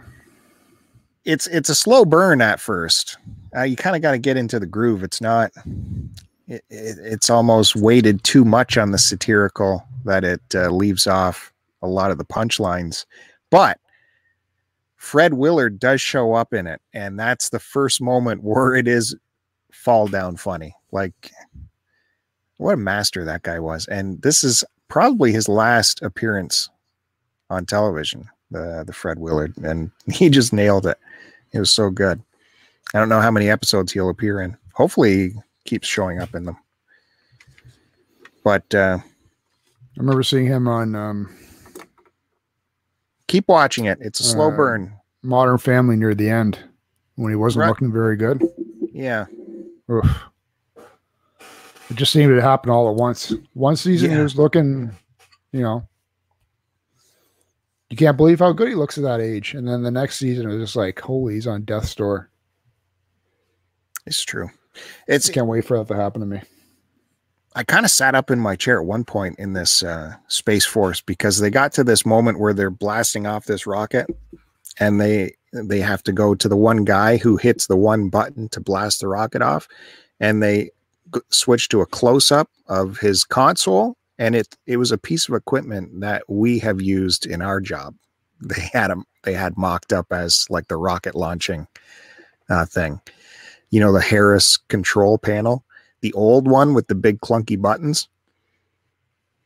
It's a slow burn at first. You kind of got to get into the groove. It's almost weighted too much on the satirical that it leaves off a lot of the punchlines, but Fred Willard does show up in it. And that's the first moment where it is fall down funny. Like, what a master that guy was. And this is probably his last appearance on television, the Fred Willard. And he just nailed it. It was so good. I don't know how many episodes he'll appear in. Hopefully he keeps showing up in them. But, I remember seeing him on, keep watching it. It's a slow burn. Modern Family near the end when he wasn't looking very good. Yeah. Oof. It just seemed to happen all at once. One season he was looking, you know, you can't believe how good he looks at that age. And then the next season it was just like, holy, he's on death's door. It's true. I can't wait for that to happen to me. I kind of sat up in my chair at one point in this Space Force because they got to this moment where they're blasting off this rocket and they have to go to the one guy who hits the one button to blast the rocket off. And they switch to a close up of his console. And it was a piece of equipment that we have used in our job. They had mocked up as like the rocket launching thing, you know, the Harris control panel. The old one with the big clunky buttons.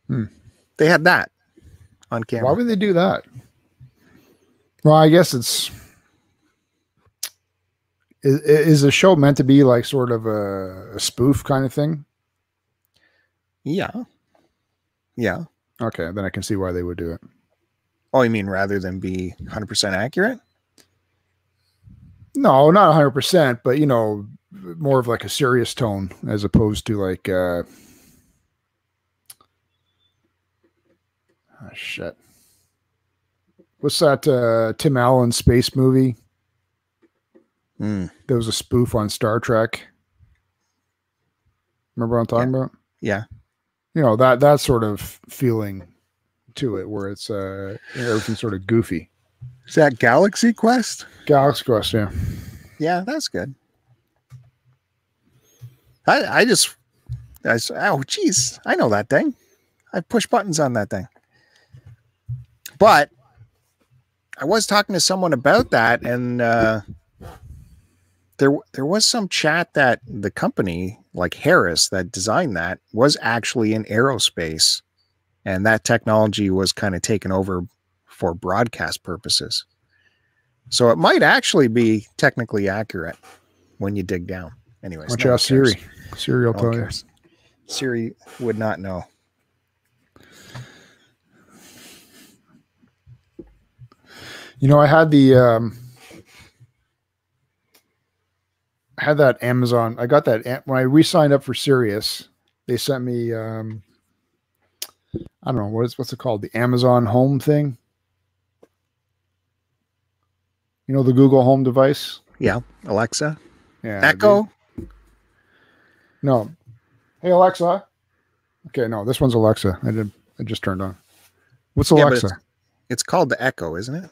They had that on camera. Why would they do that? Well, I guess is the show meant to be like sort of a spoof kind of thing? Yeah. Yeah. Okay. Then I can see why they would do it. Oh, you mean rather than be 100% accurate? No, not 100%, but you know, more of like a serious tone as opposed to like oh, shit. What's that Tim Allen space movie? There was a spoof on Star Trek. Remember what I'm talking about? Yeah. You know, that sort of feeling to it where it's everything's sort of goofy. Is that Galaxy Quest? Galaxy Quest, yeah. Yeah, that's good. I oh geez, I know that thing. I push buttons on that thing. But I was talking to someone about that, and there was some chat that the company like Harris that designed that was actually in aerospace And that technology was kind of taken over for broadcast purposes. So it might actually be technically accurate when you dig down. Anyways, watch out, Siri. Siri will tell you. Siri would not know. You know, I had the had that Amazon. I got that when I re-signed up for Sirius. They sent me I don't know what's it called, the Amazon Home thing. You know, the Google Home device. Yeah, Alexa. Yeah, Echo. No. Hey, Alexa. Okay, no, this one's Alexa. I just turned on. What's Alexa? Yeah, it's called the Echo, isn't it?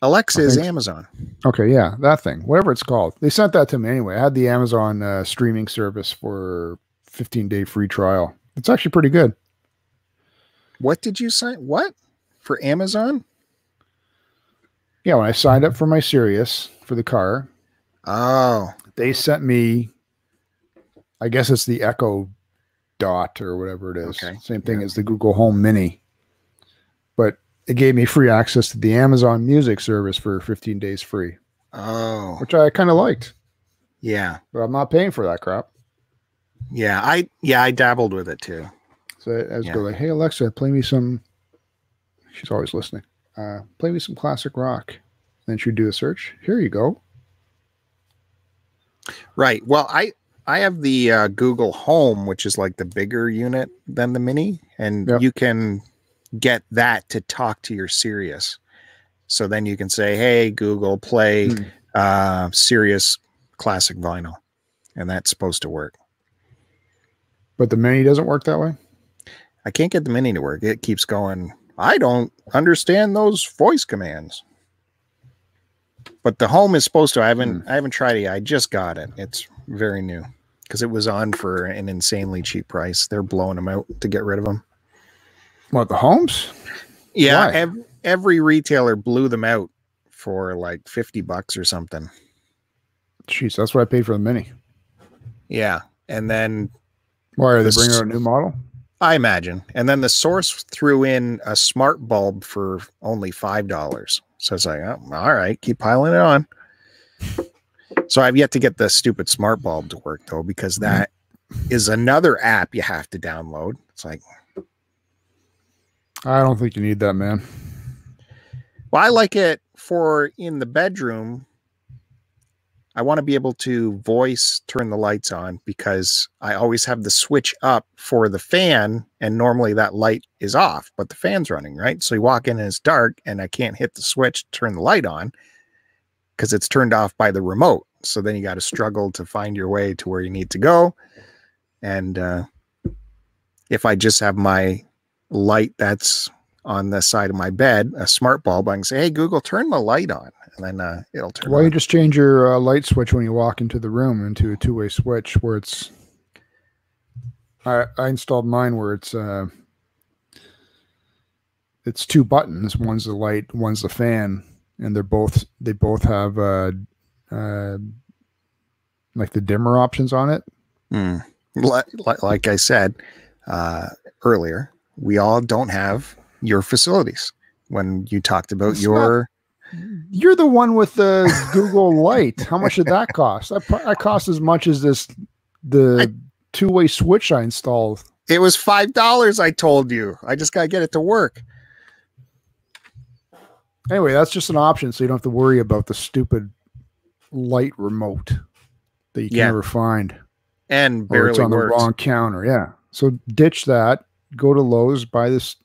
Alexa is Amazon. Okay, yeah, that thing. Whatever it's called. They sent that to me anyway. I had the Amazon streaming service for 15-day free trial. It's actually pretty good. What did you sign? What? For Amazon? Yeah, when I signed up for my Sirius for the car. Oh. They sent me, I guess it's the Echo Dot or whatever it is. Okay. Same thing as the Google Home Mini. But it gave me free access to the Amazon Music service for 15 days free. Oh. Which I kind of liked. Yeah. But I'm not paying for that crap. Yeah, I dabbled with it too. So I was going like, hey, Alexa, play me some. She's always listening. Play me some classic rock. Then she'd do a search. Here you go. Right. Well, I have the Google Home, which is like the bigger unit than the Mini. And you can get that to talk to your Sirius. So then you can say, hey, Google, play Sirius classic vinyl. And that's supposed to work. But the Mini doesn't work that way? I can't get the Mini to work. It keeps going, I don't understand those voice commands. But the Home is supposed to. I haven't tried it yet. I just got it. It's very new because it was on for an insanely cheap price. They're blowing them out to get rid of them. What, the Homes? Yeah, every retailer blew them out for like $50 or something. Jeez, that's what I paid for the Mini. Yeah, and then why are they bringing out a new model? I imagine. And then the source threw in a smart bulb for only $5. So it's like, oh, all right, keep piling it on. So I've yet to get the stupid smart bulb to work, though, because that is another app you have to download. It's like, I don't think you need that, man. Well, I like it for in the bedroom. I want to be able to voice turn the lights on because I always have the switch up for the fan, and normally that light is off, but the fan's running, right? So you walk in and it's dark and I can't hit the switch to turn the light on because it's turned off by the remote. So then you got to struggle to find your way to where you need to go. And if I just have my light that's on the side of my bed, a smart bulb, I can say, hey, Google, turn the light on. And then it'll turn on. Well, you just change your light switch when you walk into the room into a two-way switch where it's, I installed mine where it's two buttons. One's the light, one's the fan. And they both have like the dimmer options on it. Mm. Like I said earlier, we all don't have your facilities when you talked about you're the one with the Google Light. How much did that cost? That cost as much as the two-way switch I installed. It was $5. I told you, I just got to get it to work. Anyway, that's just an option. So you don't have to worry about the stupid light remote that you can never find. And barely it's on works. The wrong counter. Yeah. So ditch that, go to Lowe's, buy this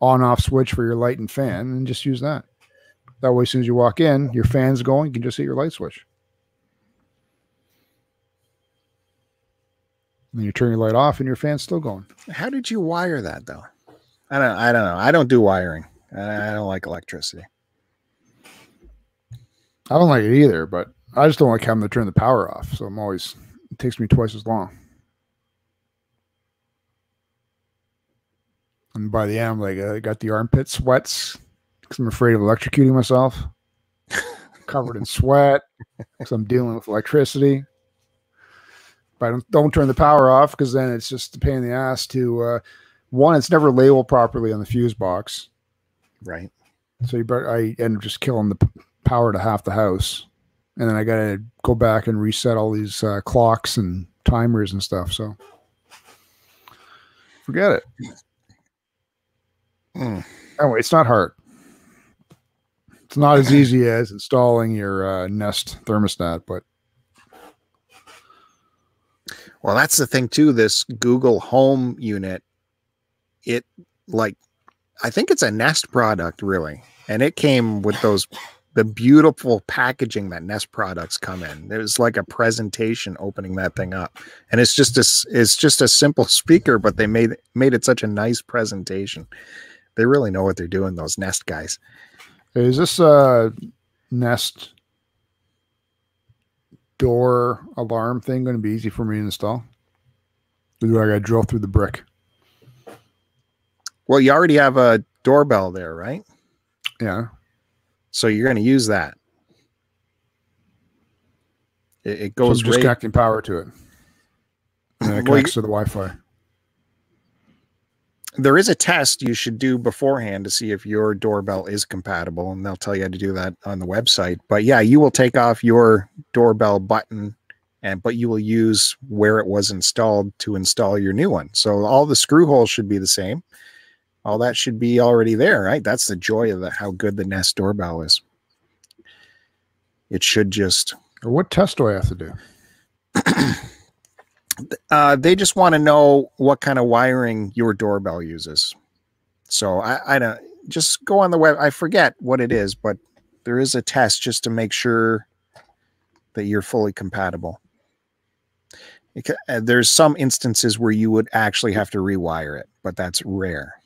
on-off switch for your light and fan, and just use that. That way, as soon as you walk in, your fan's going, you can just hit your light switch. And then you turn your light off and your fan's still going. How did you wire that, though? I don't know. I don't do wiring. I don't like electricity. I don't like it either, but I just don't like having to turn the power off. So I'm always, it takes me twice as long. And by the end, I'm like, I got the armpit sweats because I'm afraid of electrocuting myself. Covered in sweat because I'm dealing with electricity. But don't turn the power off, because then it's just a pain in the ass to, one, it's never labeled properly on the fuse box. Right. So you better, I end up just killing the power to half the house. And then I got to go back and reset all these clocks and timers and stuff. So forget it. Anyway, it's not hard. It's not as easy as installing your Nest thermostat, but. Well, that's the thing too, this Google Home unit, it like, I think it's a Nest product really. And it came with those, the beautiful packaging that Nest products come in. It was like a presentation opening that thing up. And it's just a simple speaker, but they made it such a nice presentation. They really know what they're doing, those Nest guys. Is this a Nest door alarm thing going to be easy for me to install? Or do I got to drill through the brick? Well, you already have a doorbell there, right? Yeah. So you're going to use that. It goes. So I'm just connecting power to it. And it connects to the Wi-Fi. There is a test you should do beforehand to see if your doorbell is compatible, and they'll tell you how to do that on the website. But yeah, you will take off your doorbell button, but you will use where it was installed to install your new one. So all the screw holes should be the same. All that should be already there, right? That's the joy of how good the Nest doorbell is. It should just... What test do I have to do? They just want to know what kind of wiring your doorbell uses. So I don't, just go on the web. I forget what it is, but there is a test just to make sure that you're fully compatible. There's some instances where you would actually have to rewire it, but that's rare.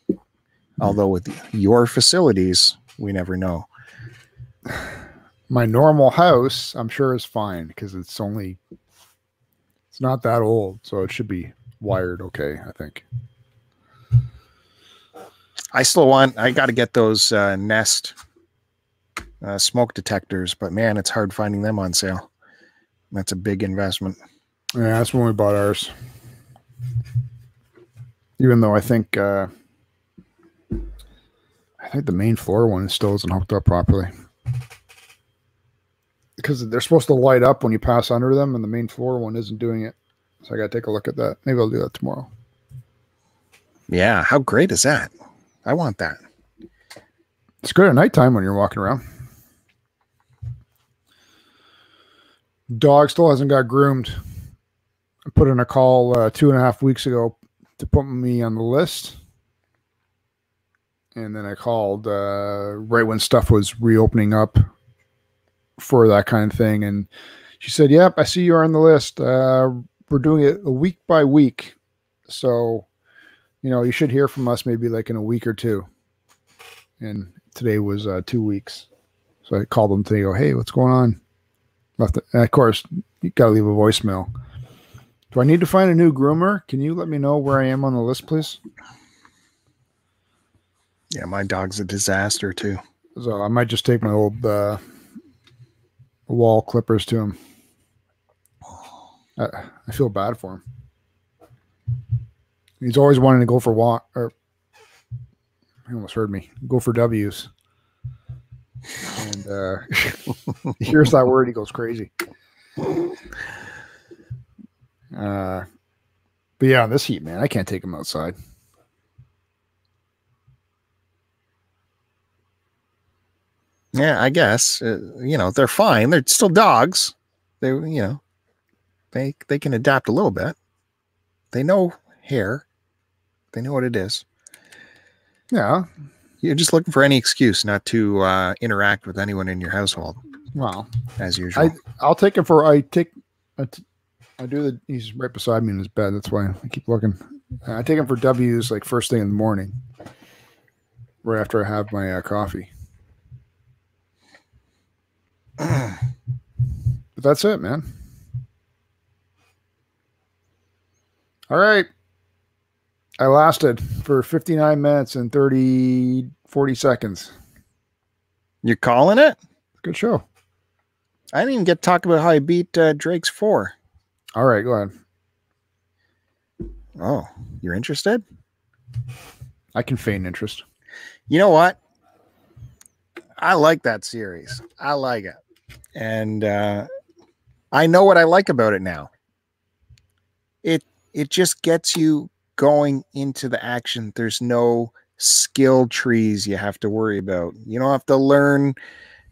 Although with your facilities, we never know. My normal house, I'm sure, is fine because it's only... It's not that old, so it should be wired okay, I think. I got to get those Nest smoke detectors, but man, it's hard finding them on sale. That's a big investment. Yeah, that's when we bought ours. Even though I think the main floor one still isn't hooked up properly. Because they're supposed to light up when you pass under them, and the main floor one isn't doing it. So I got to take a look at that. Maybe I'll do that tomorrow. Yeah, how great is that? I want that. It's good at nighttime when you're walking around. Dog still hasn't got groomed. I put in a call 2.5 weeks ago to put me on the list. And then I called right when stuff was reopening up for that kind of thing, and she said, yep, I see you're on the list. We're doing it week by week, so you know, you should hear from us maybe like in a week or two. And today was 2 weeks, so I called them today, go, hey, what's going on? And of course you gotta leave a voicemail. Do I need to find a new groomer? Can you let me know where I am on the list, please? Yeah, my dog's a disaster too, so I might just take my old wall clippers to him. I feel bad for him. He's always wanting to go for walk, or he almost heard me go for W's, and he hears that word, he goes crazy. But yeah, this heat, man, I can't take him outside. Yeah, I guess, you know, they're fine. They're still dogs. They, you know, they can adapt a little bit. They know hair. They know what it is. Yeah. You're just looking for any excuse not to interact with anyone in your household. Well, as usual. I'll take him for, he's right beside me in his bed. That's why I keep looking. I take him for W's like first thing in the morning, right after I have my coffee. But that's it, man. All right. I lasted for 59 minutes and 40 seconds. You're calling it? Good show. I didn't even get to talk about how I beat Drake's 4. All right, go ahead. Oh, you're interested? I can feign interest. You know what? I like that series. I like it. And I know what I like about it now. It just gets you going into the action. There's no skill trees you have to worry about. You don't have to learn,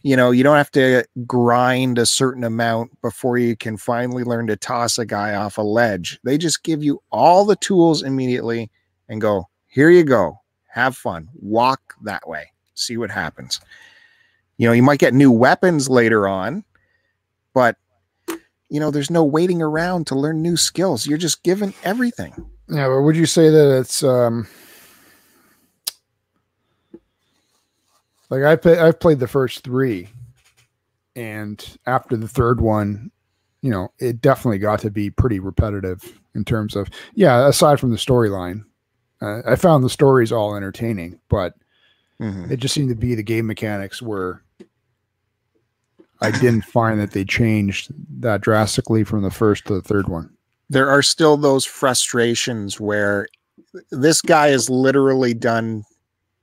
you know, you don't have to grind a certain amount before you can finally learn to toss a guy off a ledge. They just give you all the tools immediately and go, here you go. Have fun. Walk that way. See what happens. You know, you might get new weapons later on, but you know, there's no waiting around to learn new skills. You're just given everything. Yeah, but would you say that it's like I've played the first three, and after the third one, you know, it definitely got to be pretty repetitive in terms of, yeah, aside from the storyline. I found the stories all entertaining, but it just seemed to be the game mechanics were. I didn't find that they changed that drastically from the first to the third one. There are still those frustrations where this guy has literally done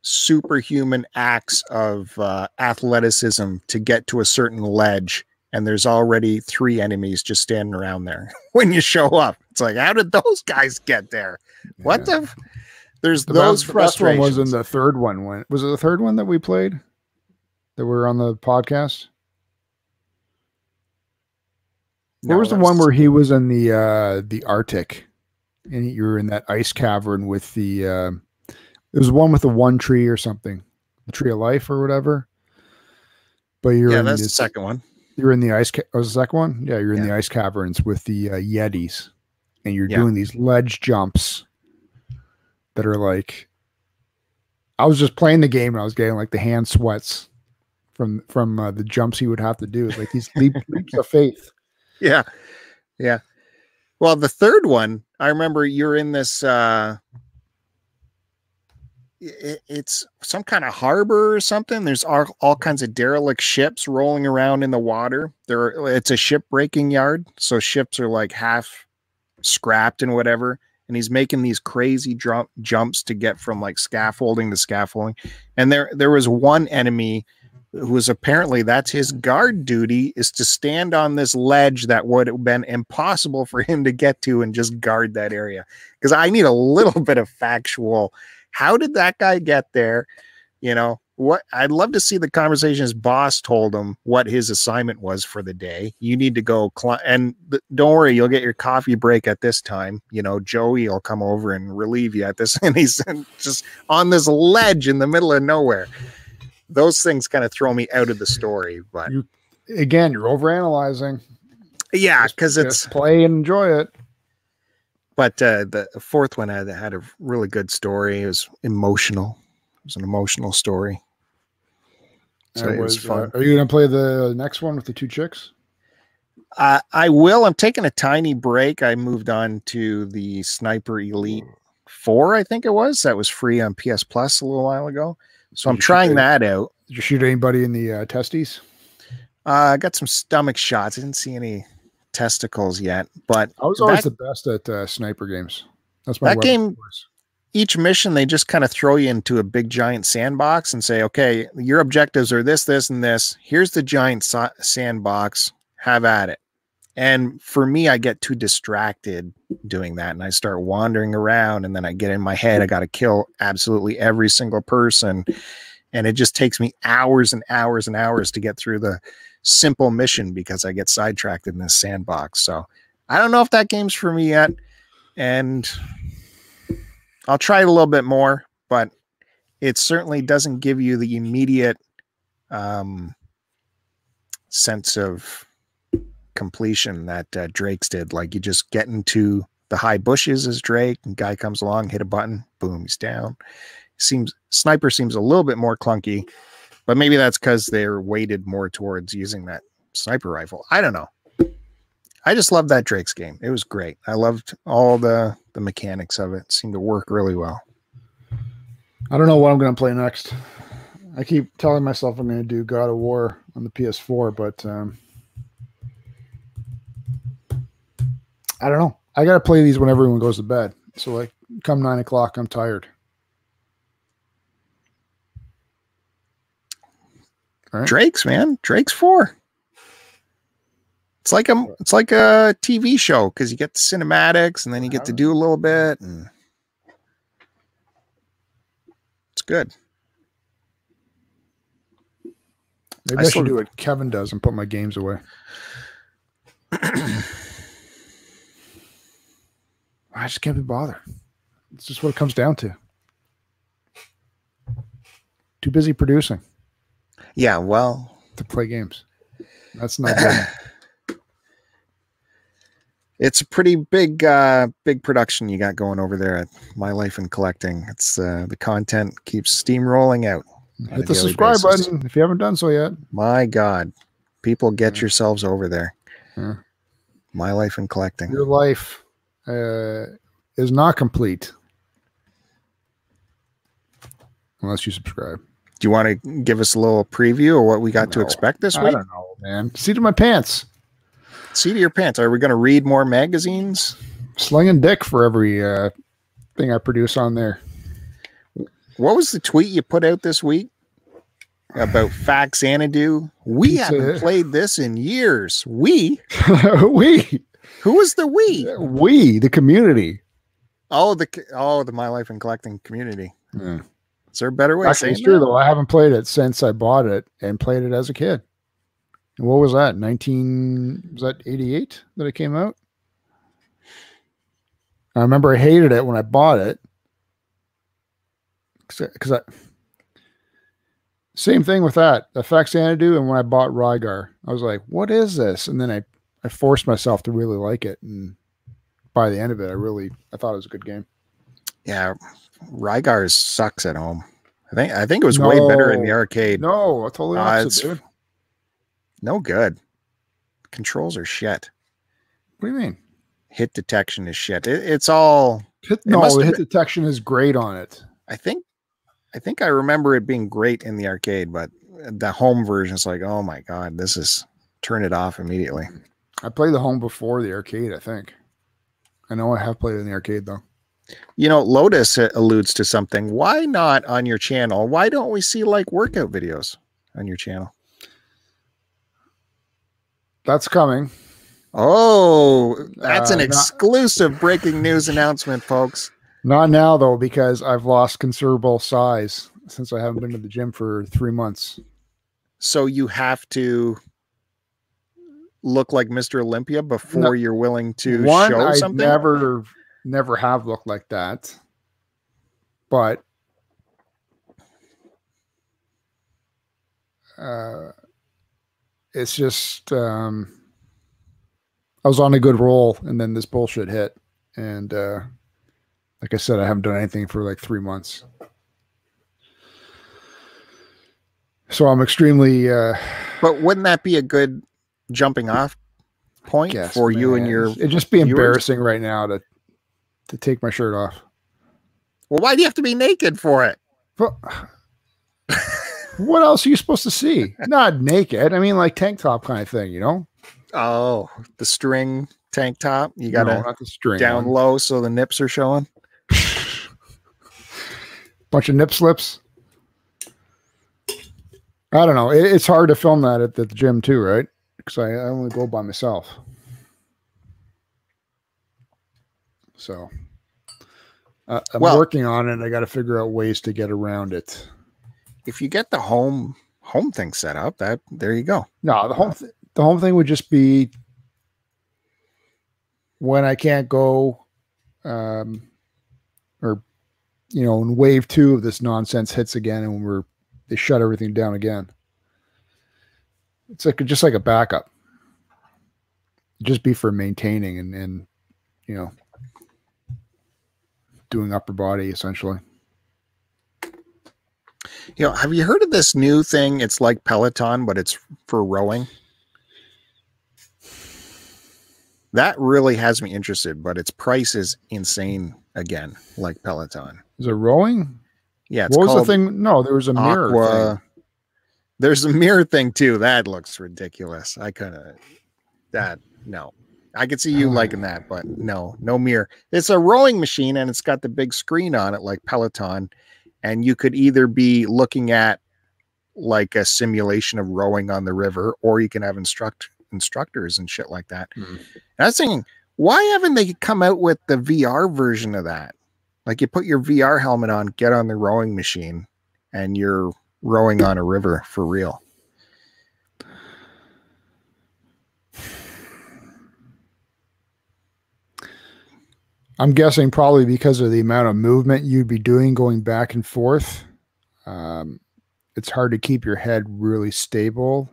superhuman acts of athleticism to get to a certain ledge. And there's already three enemies just standing around there when you show up. It's like, how did those guys get there? Yeah. What the? There's those frustrations. The best one was in the third one. Was it the third one that we played that we were on the podcast? There was the one where he was in the Arctic, and you were in that ice cavern with the. It was one with the one tree or something, the tree of life or whatever. But you're in that's the second one. You're in the ice. Oh, was the second one? Yeah, you're in the ice caverns with the Yetis, and you're doing these ledge jumps that are like. I was just playing the game, and I was getting like the hand sweats from the jumps he would have to do. It's like these leaps of faith. Yeah. Yeah. Well, the third one, I remember you're in this, it's some kind of harbor or something. There's all kinds of derelict ships rolling around in the water. It's a shipbreaking yard. So ships are like half scrapped and whatever. And he's making these crazy jumps to get from like scaffolding to scaffolding. And there was one enemy who was apparently, that's his guard duty, is to stand on this ledge that would have been impossible for him to get to and just guard that area. Because I need a little bit of factual. How did that guy get there? You know, what? I'd love to see the conversation his boss told him what his assignment was for the day. You need to go and don't worry, you'll get your coffee break at this time. You know, Joey will come over and relieve you at this. And he's just on this ledge in the middle of nowhere. Those things kind of throw me out of the story, but you're overanalyzing. Yeah, because it's play and enjoy it. But the fourth one had a really good story. It was emotional. It was an emotional story. So it was fun. Are you going to play the next one with the two chicks? I will. I'm taking a tiny break. I moved on to the Sniper Elite 4. I think it was that was free on PS Plus a little while ago. So I'm trying that out. Did you shoot anybody in the testes? I got some stomach shots. I didn't see any testicles yet, but I was always the best at sniper games. That's my game. Each mission, they just kind of throw you into a big giant sandbox and say, okay, your objectives are this, this, and this. Here's the giant sandbox. Have at it. And for me, I get too distracted doing that. And I start wandering around, and then I get in my head, I got to kill absolutely every single person. And it just takes me hours and hours and hours to get through the simple mission because I get sidetracked in this sandbox. So I don't know if that game's for me yet. And I'll try it a little bit more, but it certainly doesn't give you the immediate sense of completion that Drake's did. Like, you just get into the high bushes as Drake, and guy comes along, hit a button, boom, he's down. Sniper seems a little bit more clunky, but maybe that's because they're weighted more towards using that sniper rifle. I don't know. I just love that Drake's game. It was great. I loved all the mechanics of it. It seemed to work really well. I don't know what I'm going to play next. I keep telling myself I'm going to do God of War on the PS4, but I don't know. I got to play these when everyone goes to bed. So like come 9 o'clock, I'm tired. Right. Drake's, man. Drake's 4. It's like a TV show because you get the cinematics and then you get to do a little bit, and it's good. Maybe I should do what Kevin does and put my games away. I just can't be bothered. It's just what it comes down to. Too busy producing. Yeah, well, to play games. That's not good. It's a pretty big, big production you got going over there at My Life in Collecting. It's the content keeps steamrolling out. Hit the subscribe button if you haven't done so yet. My God, people, get yourselves over there. Yeah. My Life in Collecting. Your life is not complete unless you subscribe. Do you want to give us a little preview of what we got to expect this week? I don't know, man. See to my pants. See to your pants. Are we going to read more magazines? Slinging dick for every thing I produce on there. What was the tweet you put out this week about Fact Xanadu? We haven't played this in years. We? We? Who was the we? We, the community. Oh, the My Life in Collecting community. Yeah. Is there a better way? Actually, it's true though. I haven't played it since I bought it and played it as a kid. And what was that? 1988 that it came out? I remember I hated it when I bought it because same thing with that. The Fact Xanadu, and when I bought Rygar, I was like, "What is this?" And then I forced myself to really like it, and by the end of it, I thought it was a good game. Yeah. Rygar sucks at home. I think it was way better in the arcade. No, totally opposite, dude. No good. Controls are shit. What do you mean? Hit detection is shit. It's all hit detection is great on it. I think I remember it being great in the arcade, but the home version is like, oh my God, this is turn it off immediately. I played the home before the arcade, I think. I know I have played it in the arcade though. You know, Lotus alludes to something. Why not on your channel? Why don't we see like workout videos on your channel? That's coming. Oh, that's an exclusive breaking news announcement, folks. Not now, though, because I've lost considerable size since I haven't been to the gym for 3 months. So you have to look like Mr. Olympia before you're willing to show something? Never have looked like that, but it's just I was on a good roll and then this bullshit hit, and like I said, I haven't done anything for like 3 months, so I'm extremely but wouldn't that be a good jumping off point for you and your it'd just be embarrassing right now to take my shirt off. Well, why do you have to be naked for it? Well, what else are you supposed to see? Not naked. I mean, like tank top kind of thing, you know? Oh, the string tank top. You got not the string down low so the nips are showing. Bunch of nip slips. I don't know. It's hard to film that at the gym too, right? Because I only go by myself. So I'm working on it. I got to figure out ways to get around it. If you get the home thing set up, there you go. No, the home thing would just be when I can't go, or you know, when wave 2 of this nonsense hits again, and when they shut everything down again. It's like just like a backup. It'd just be for maintaining and you know. Doing upper body essentially. You know, have you heard of this new thing? It's like Peloton, but it's for rowing. That really has me interested, but its price is insane again, like Peloton. Is it rowing? Yeah. It's what was the thing? No, there was a mirror thing. There's a mirror thing too. That looks ridiculous. I couldn't. No. I could see you liking that, but no mirror. It's a rowing machine and it's got the big screen on it like Peloton, and you could either be looking at like a simulation of rowing on the river, or you can have instructors and shit like that. Mm-hmm. And I was thinking, why haven't they come out with the VR version of that? Like, you put your VR helmet on, get on the rowing machine, and you're rowing on a river for real. I'm guessing probably because of the amount of movement you'd be doing going back and forth. It's hard to keep your head really stable.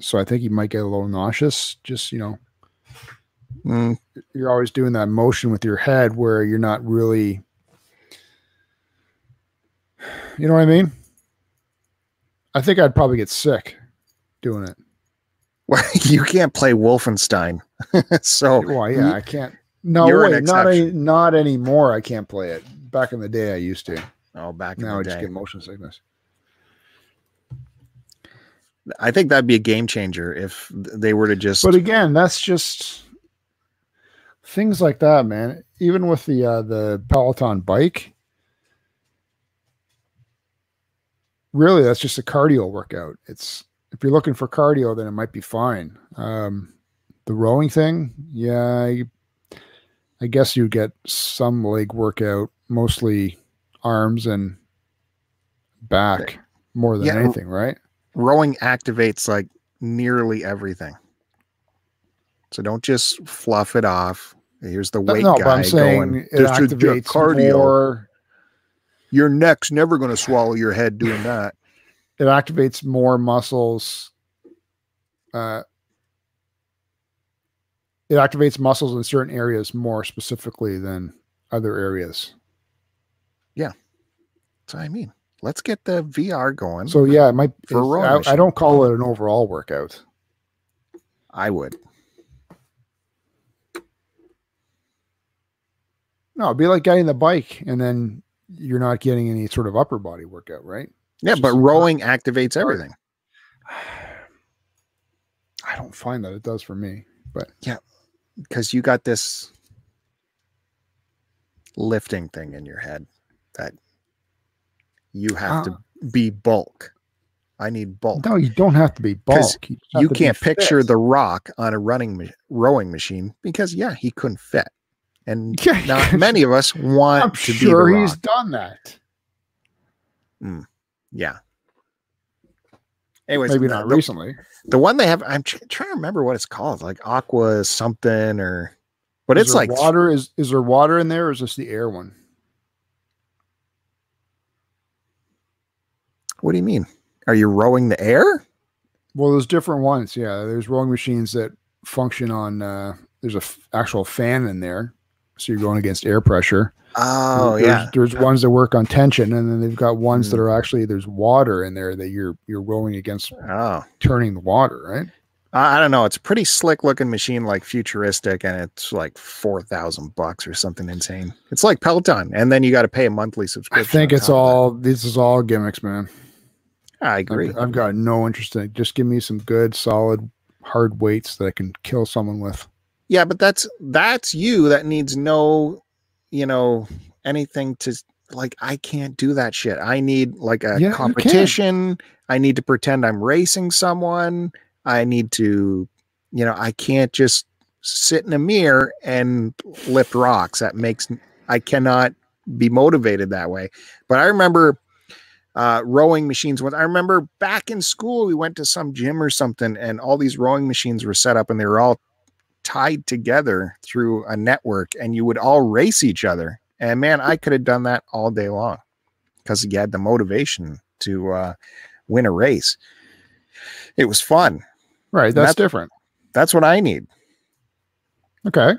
So I think you might get a little nauseous. Just, you're always doing that motion with your head where you're not really, you know what I mean? I think I'd probably get sick doing it. Well, you can't play Wolfenstein. So well, yeah, I can't. No, wait, not anymore. I can't play it. Back in the day, I used to. Oh, back in the day. Now I just get motion sickness. I think that'd be a game changer if they were to just. But again, that's just things like that, man. Even with the Peloton bike, really, that's just a cardio workout. It's if you're looking for cardio, then it might be fine. The rowing thing, yeah. I guess you get some leg workout, mostly arms and back more than anything, right? Rowing activates like nearly everything. So don't just fluff it off. Here's the weight guy I'm saying going. It activates cardio. More. Your neck's never going to swallow your head doing that. It activates more muscles. It activates muscles in certain areas more specifically than other areas. Yeah. That's what I mean. Let's get the VR going. So yeah, it might be for rowing. I don't call it an overall workout. I would. No, it'd be like getting the bike and then you're not getting any sort of upper body workout, right? Yeah, but rowing activates everything. I don't find that it does for me, but yeah. Because you got this lifting thing in your head that you have to be bulk. I need bulk. No, you don't have to be bulk. You can't picture The Rock on a rowing machine because, yeah, he couldn't fit. And not many of us want to be The Rock. I'm sure he's done that. Mm, yeah. Anyways, maybe not recently. The one they have, I'm trying to remember what it's called, like Aqua something, or but it's like water. Is there water in there, or is this the air one? What do you mean? Are you rowing the air? Well, there's different ones. Yeah, there's rowing machines that function on. There's a actual fan in there, so you're going against air pressure. Oh, there's ones that work on tension, and then they've got ones that are actually there's water in there that you're rowing against, turning the water, right? I don't know. It's a pretty slick looking machine, like futuristic, and it's like $4,000 or something insane. It's like Peloton, and then you got to pay a monthly subscription. I think it's all this is all gimmicks, man. I agree. I've got no interest in it. Just give me some good, solid, hard weights that I can kill someone with. Yeah, but that's you that needs no. Anything to like, I can't do that shit. I need like a competition. I need to pretend I'm racing someone. I need to, I can't just sit in a mirror and lift rocks. I cannot be motivated that way. But I remember rowing machines. I remember back in school, we went to some gym or something and all these rowing machines were set up and they were all tied together through a network and you would all race each other. And man, I could have done that all day long because you had the motivation to win a race. It was fun. Right. That's different. That's what I need. Okay.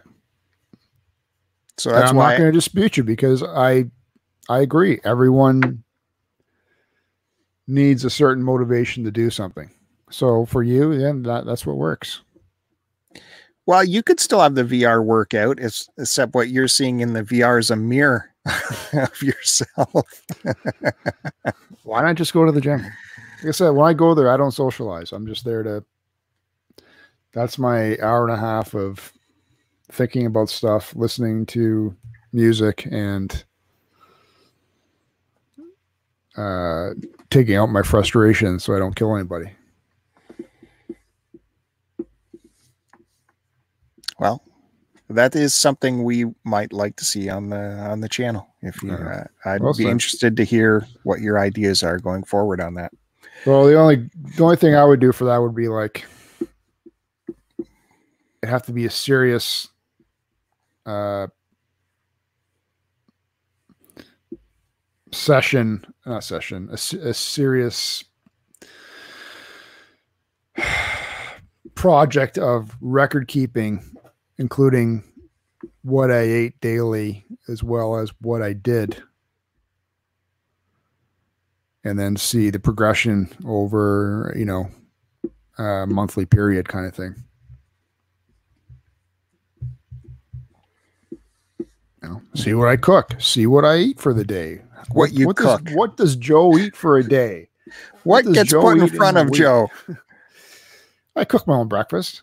So that's why I'm not going to dispute you because I agree. Everyone needs a certain motivation to do something. So for you, then that's what works. Well, you could still have the VR workout, except what you're seeing in the VR is a mirror of yourself. Why not just go to the gym? Like I said, when I go there, I don't socialize. I'm just there to. That's my hour and a half of thinking about stuff, listening to music, and taking out my frustration so I don't kill anybody. Well, that is something we might like to see on the channel. If you, I'd be interested to hear what your ideas are going forward on that. Well, the only thing I would do for that would be like, it'd have to be a serious, a serious project of record keeping, including what I ate daily as well as what I did, and then see the progression over, you know, a monthly period kind of thing. You know, see what I cook, see what I eat for the day. What does Joe eat for a day? What gets Joe put in front of Joe? I cook my own breakfast.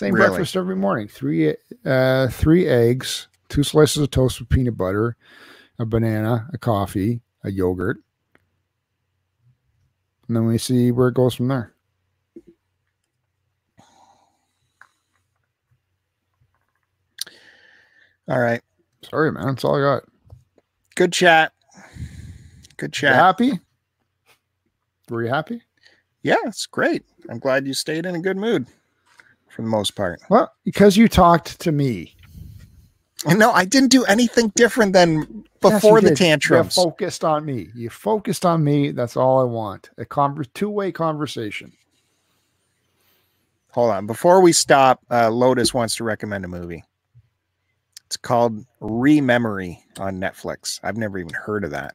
Breakfast every morning. Three eggs, 2 slices of toast with peanut butter, a banana, a coffee, a yogurt. And then we see where it goes from there. All right. Sorry, man. That's all I got. Good chat. Good chat. You happy? Were you happy? Yeah, it's great. I'm glad you stayed in a good mood for the most part. Well, because you talked to me. No, I didn't do anything different than before the tantrums. You focused on me. You focused on me. That's all I want. A two-way conversation. Hold on. Before we stop, Lotus wants to recommend a movie. It's called Rememory on Netflix. I've never even heard of that,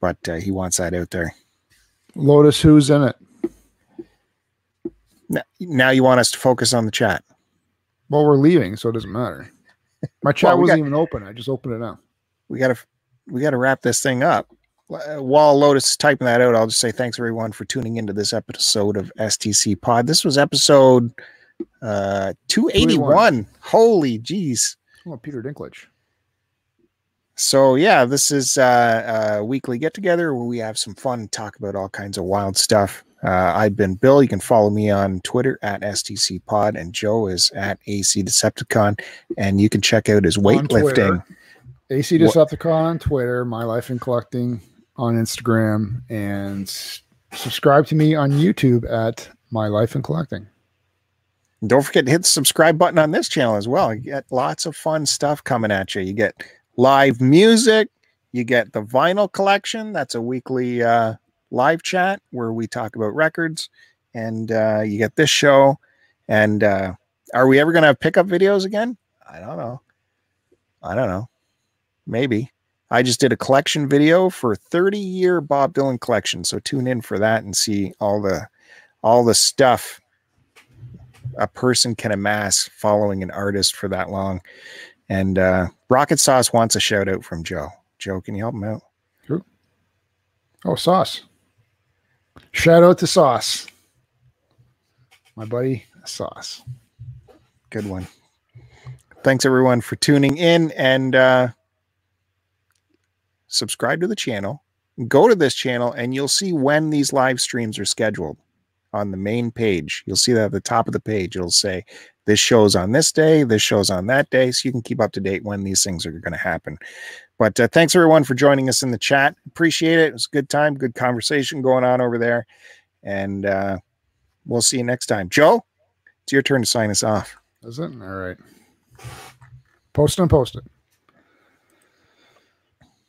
but he wants that out there. Lotus, who's in it? Now you want us to focus on the chat. Well, we're leaving, so it doesn't matter. My chat wasn't even open. I just opened it up. We gotta wrap this thing up. While Lotus is typing that out, I'll just say thanks everyone for tuning into this episode of STC Pod. This was episode 281. Holy jeez. Oh, Peter Dinklage. So yeah, this is a weekly get together where we have some fun and talk about all kinds of wild stuff. I've been Bill. You can follow me on Twitter at STC Pod, and Joe is at AC Decepticon, and you can check out his weightlifting. AC Decepticon on Twitter, My Life in Collecting on Instagram, and subscribe to me on YouTube at My Life in Collecting. And don't forget to hit the subscribe button on this channel as well. You get lots of fun stuff coming at you. You get live music. You get the vinyl collection. That's a weekly live chat where we talk about records. And you get this show. And are we ever going to have pickup videos again? I don't know. I don't know. Maybe. I just did a collection video for 30-year Bob Dylan collection. So tune in for that and see all the stuff a person can amass following an artist for that long. And Rocket Sauce wants a shout out from Joe. Joe, can you help him out? Sure. Oh, Sauce. Shout out to Sauce. My buddy, Sauce. Good one. Thanks everyone for tuning in, and subscribe to the channel. Go to this channel and you'll see when these live streams are scheduled. On the main page, you'll see that at the top of the page, it'll say this show's on this day, this show's on that day, so you can keep up to date when these things are going to happen. But thanks everyone for joining us in the chat. Appreciate it. It was a good time, good conversation going on over there, and we'll see you next time. Joe, it's your turn to sign us off. Is it? All right. Post it.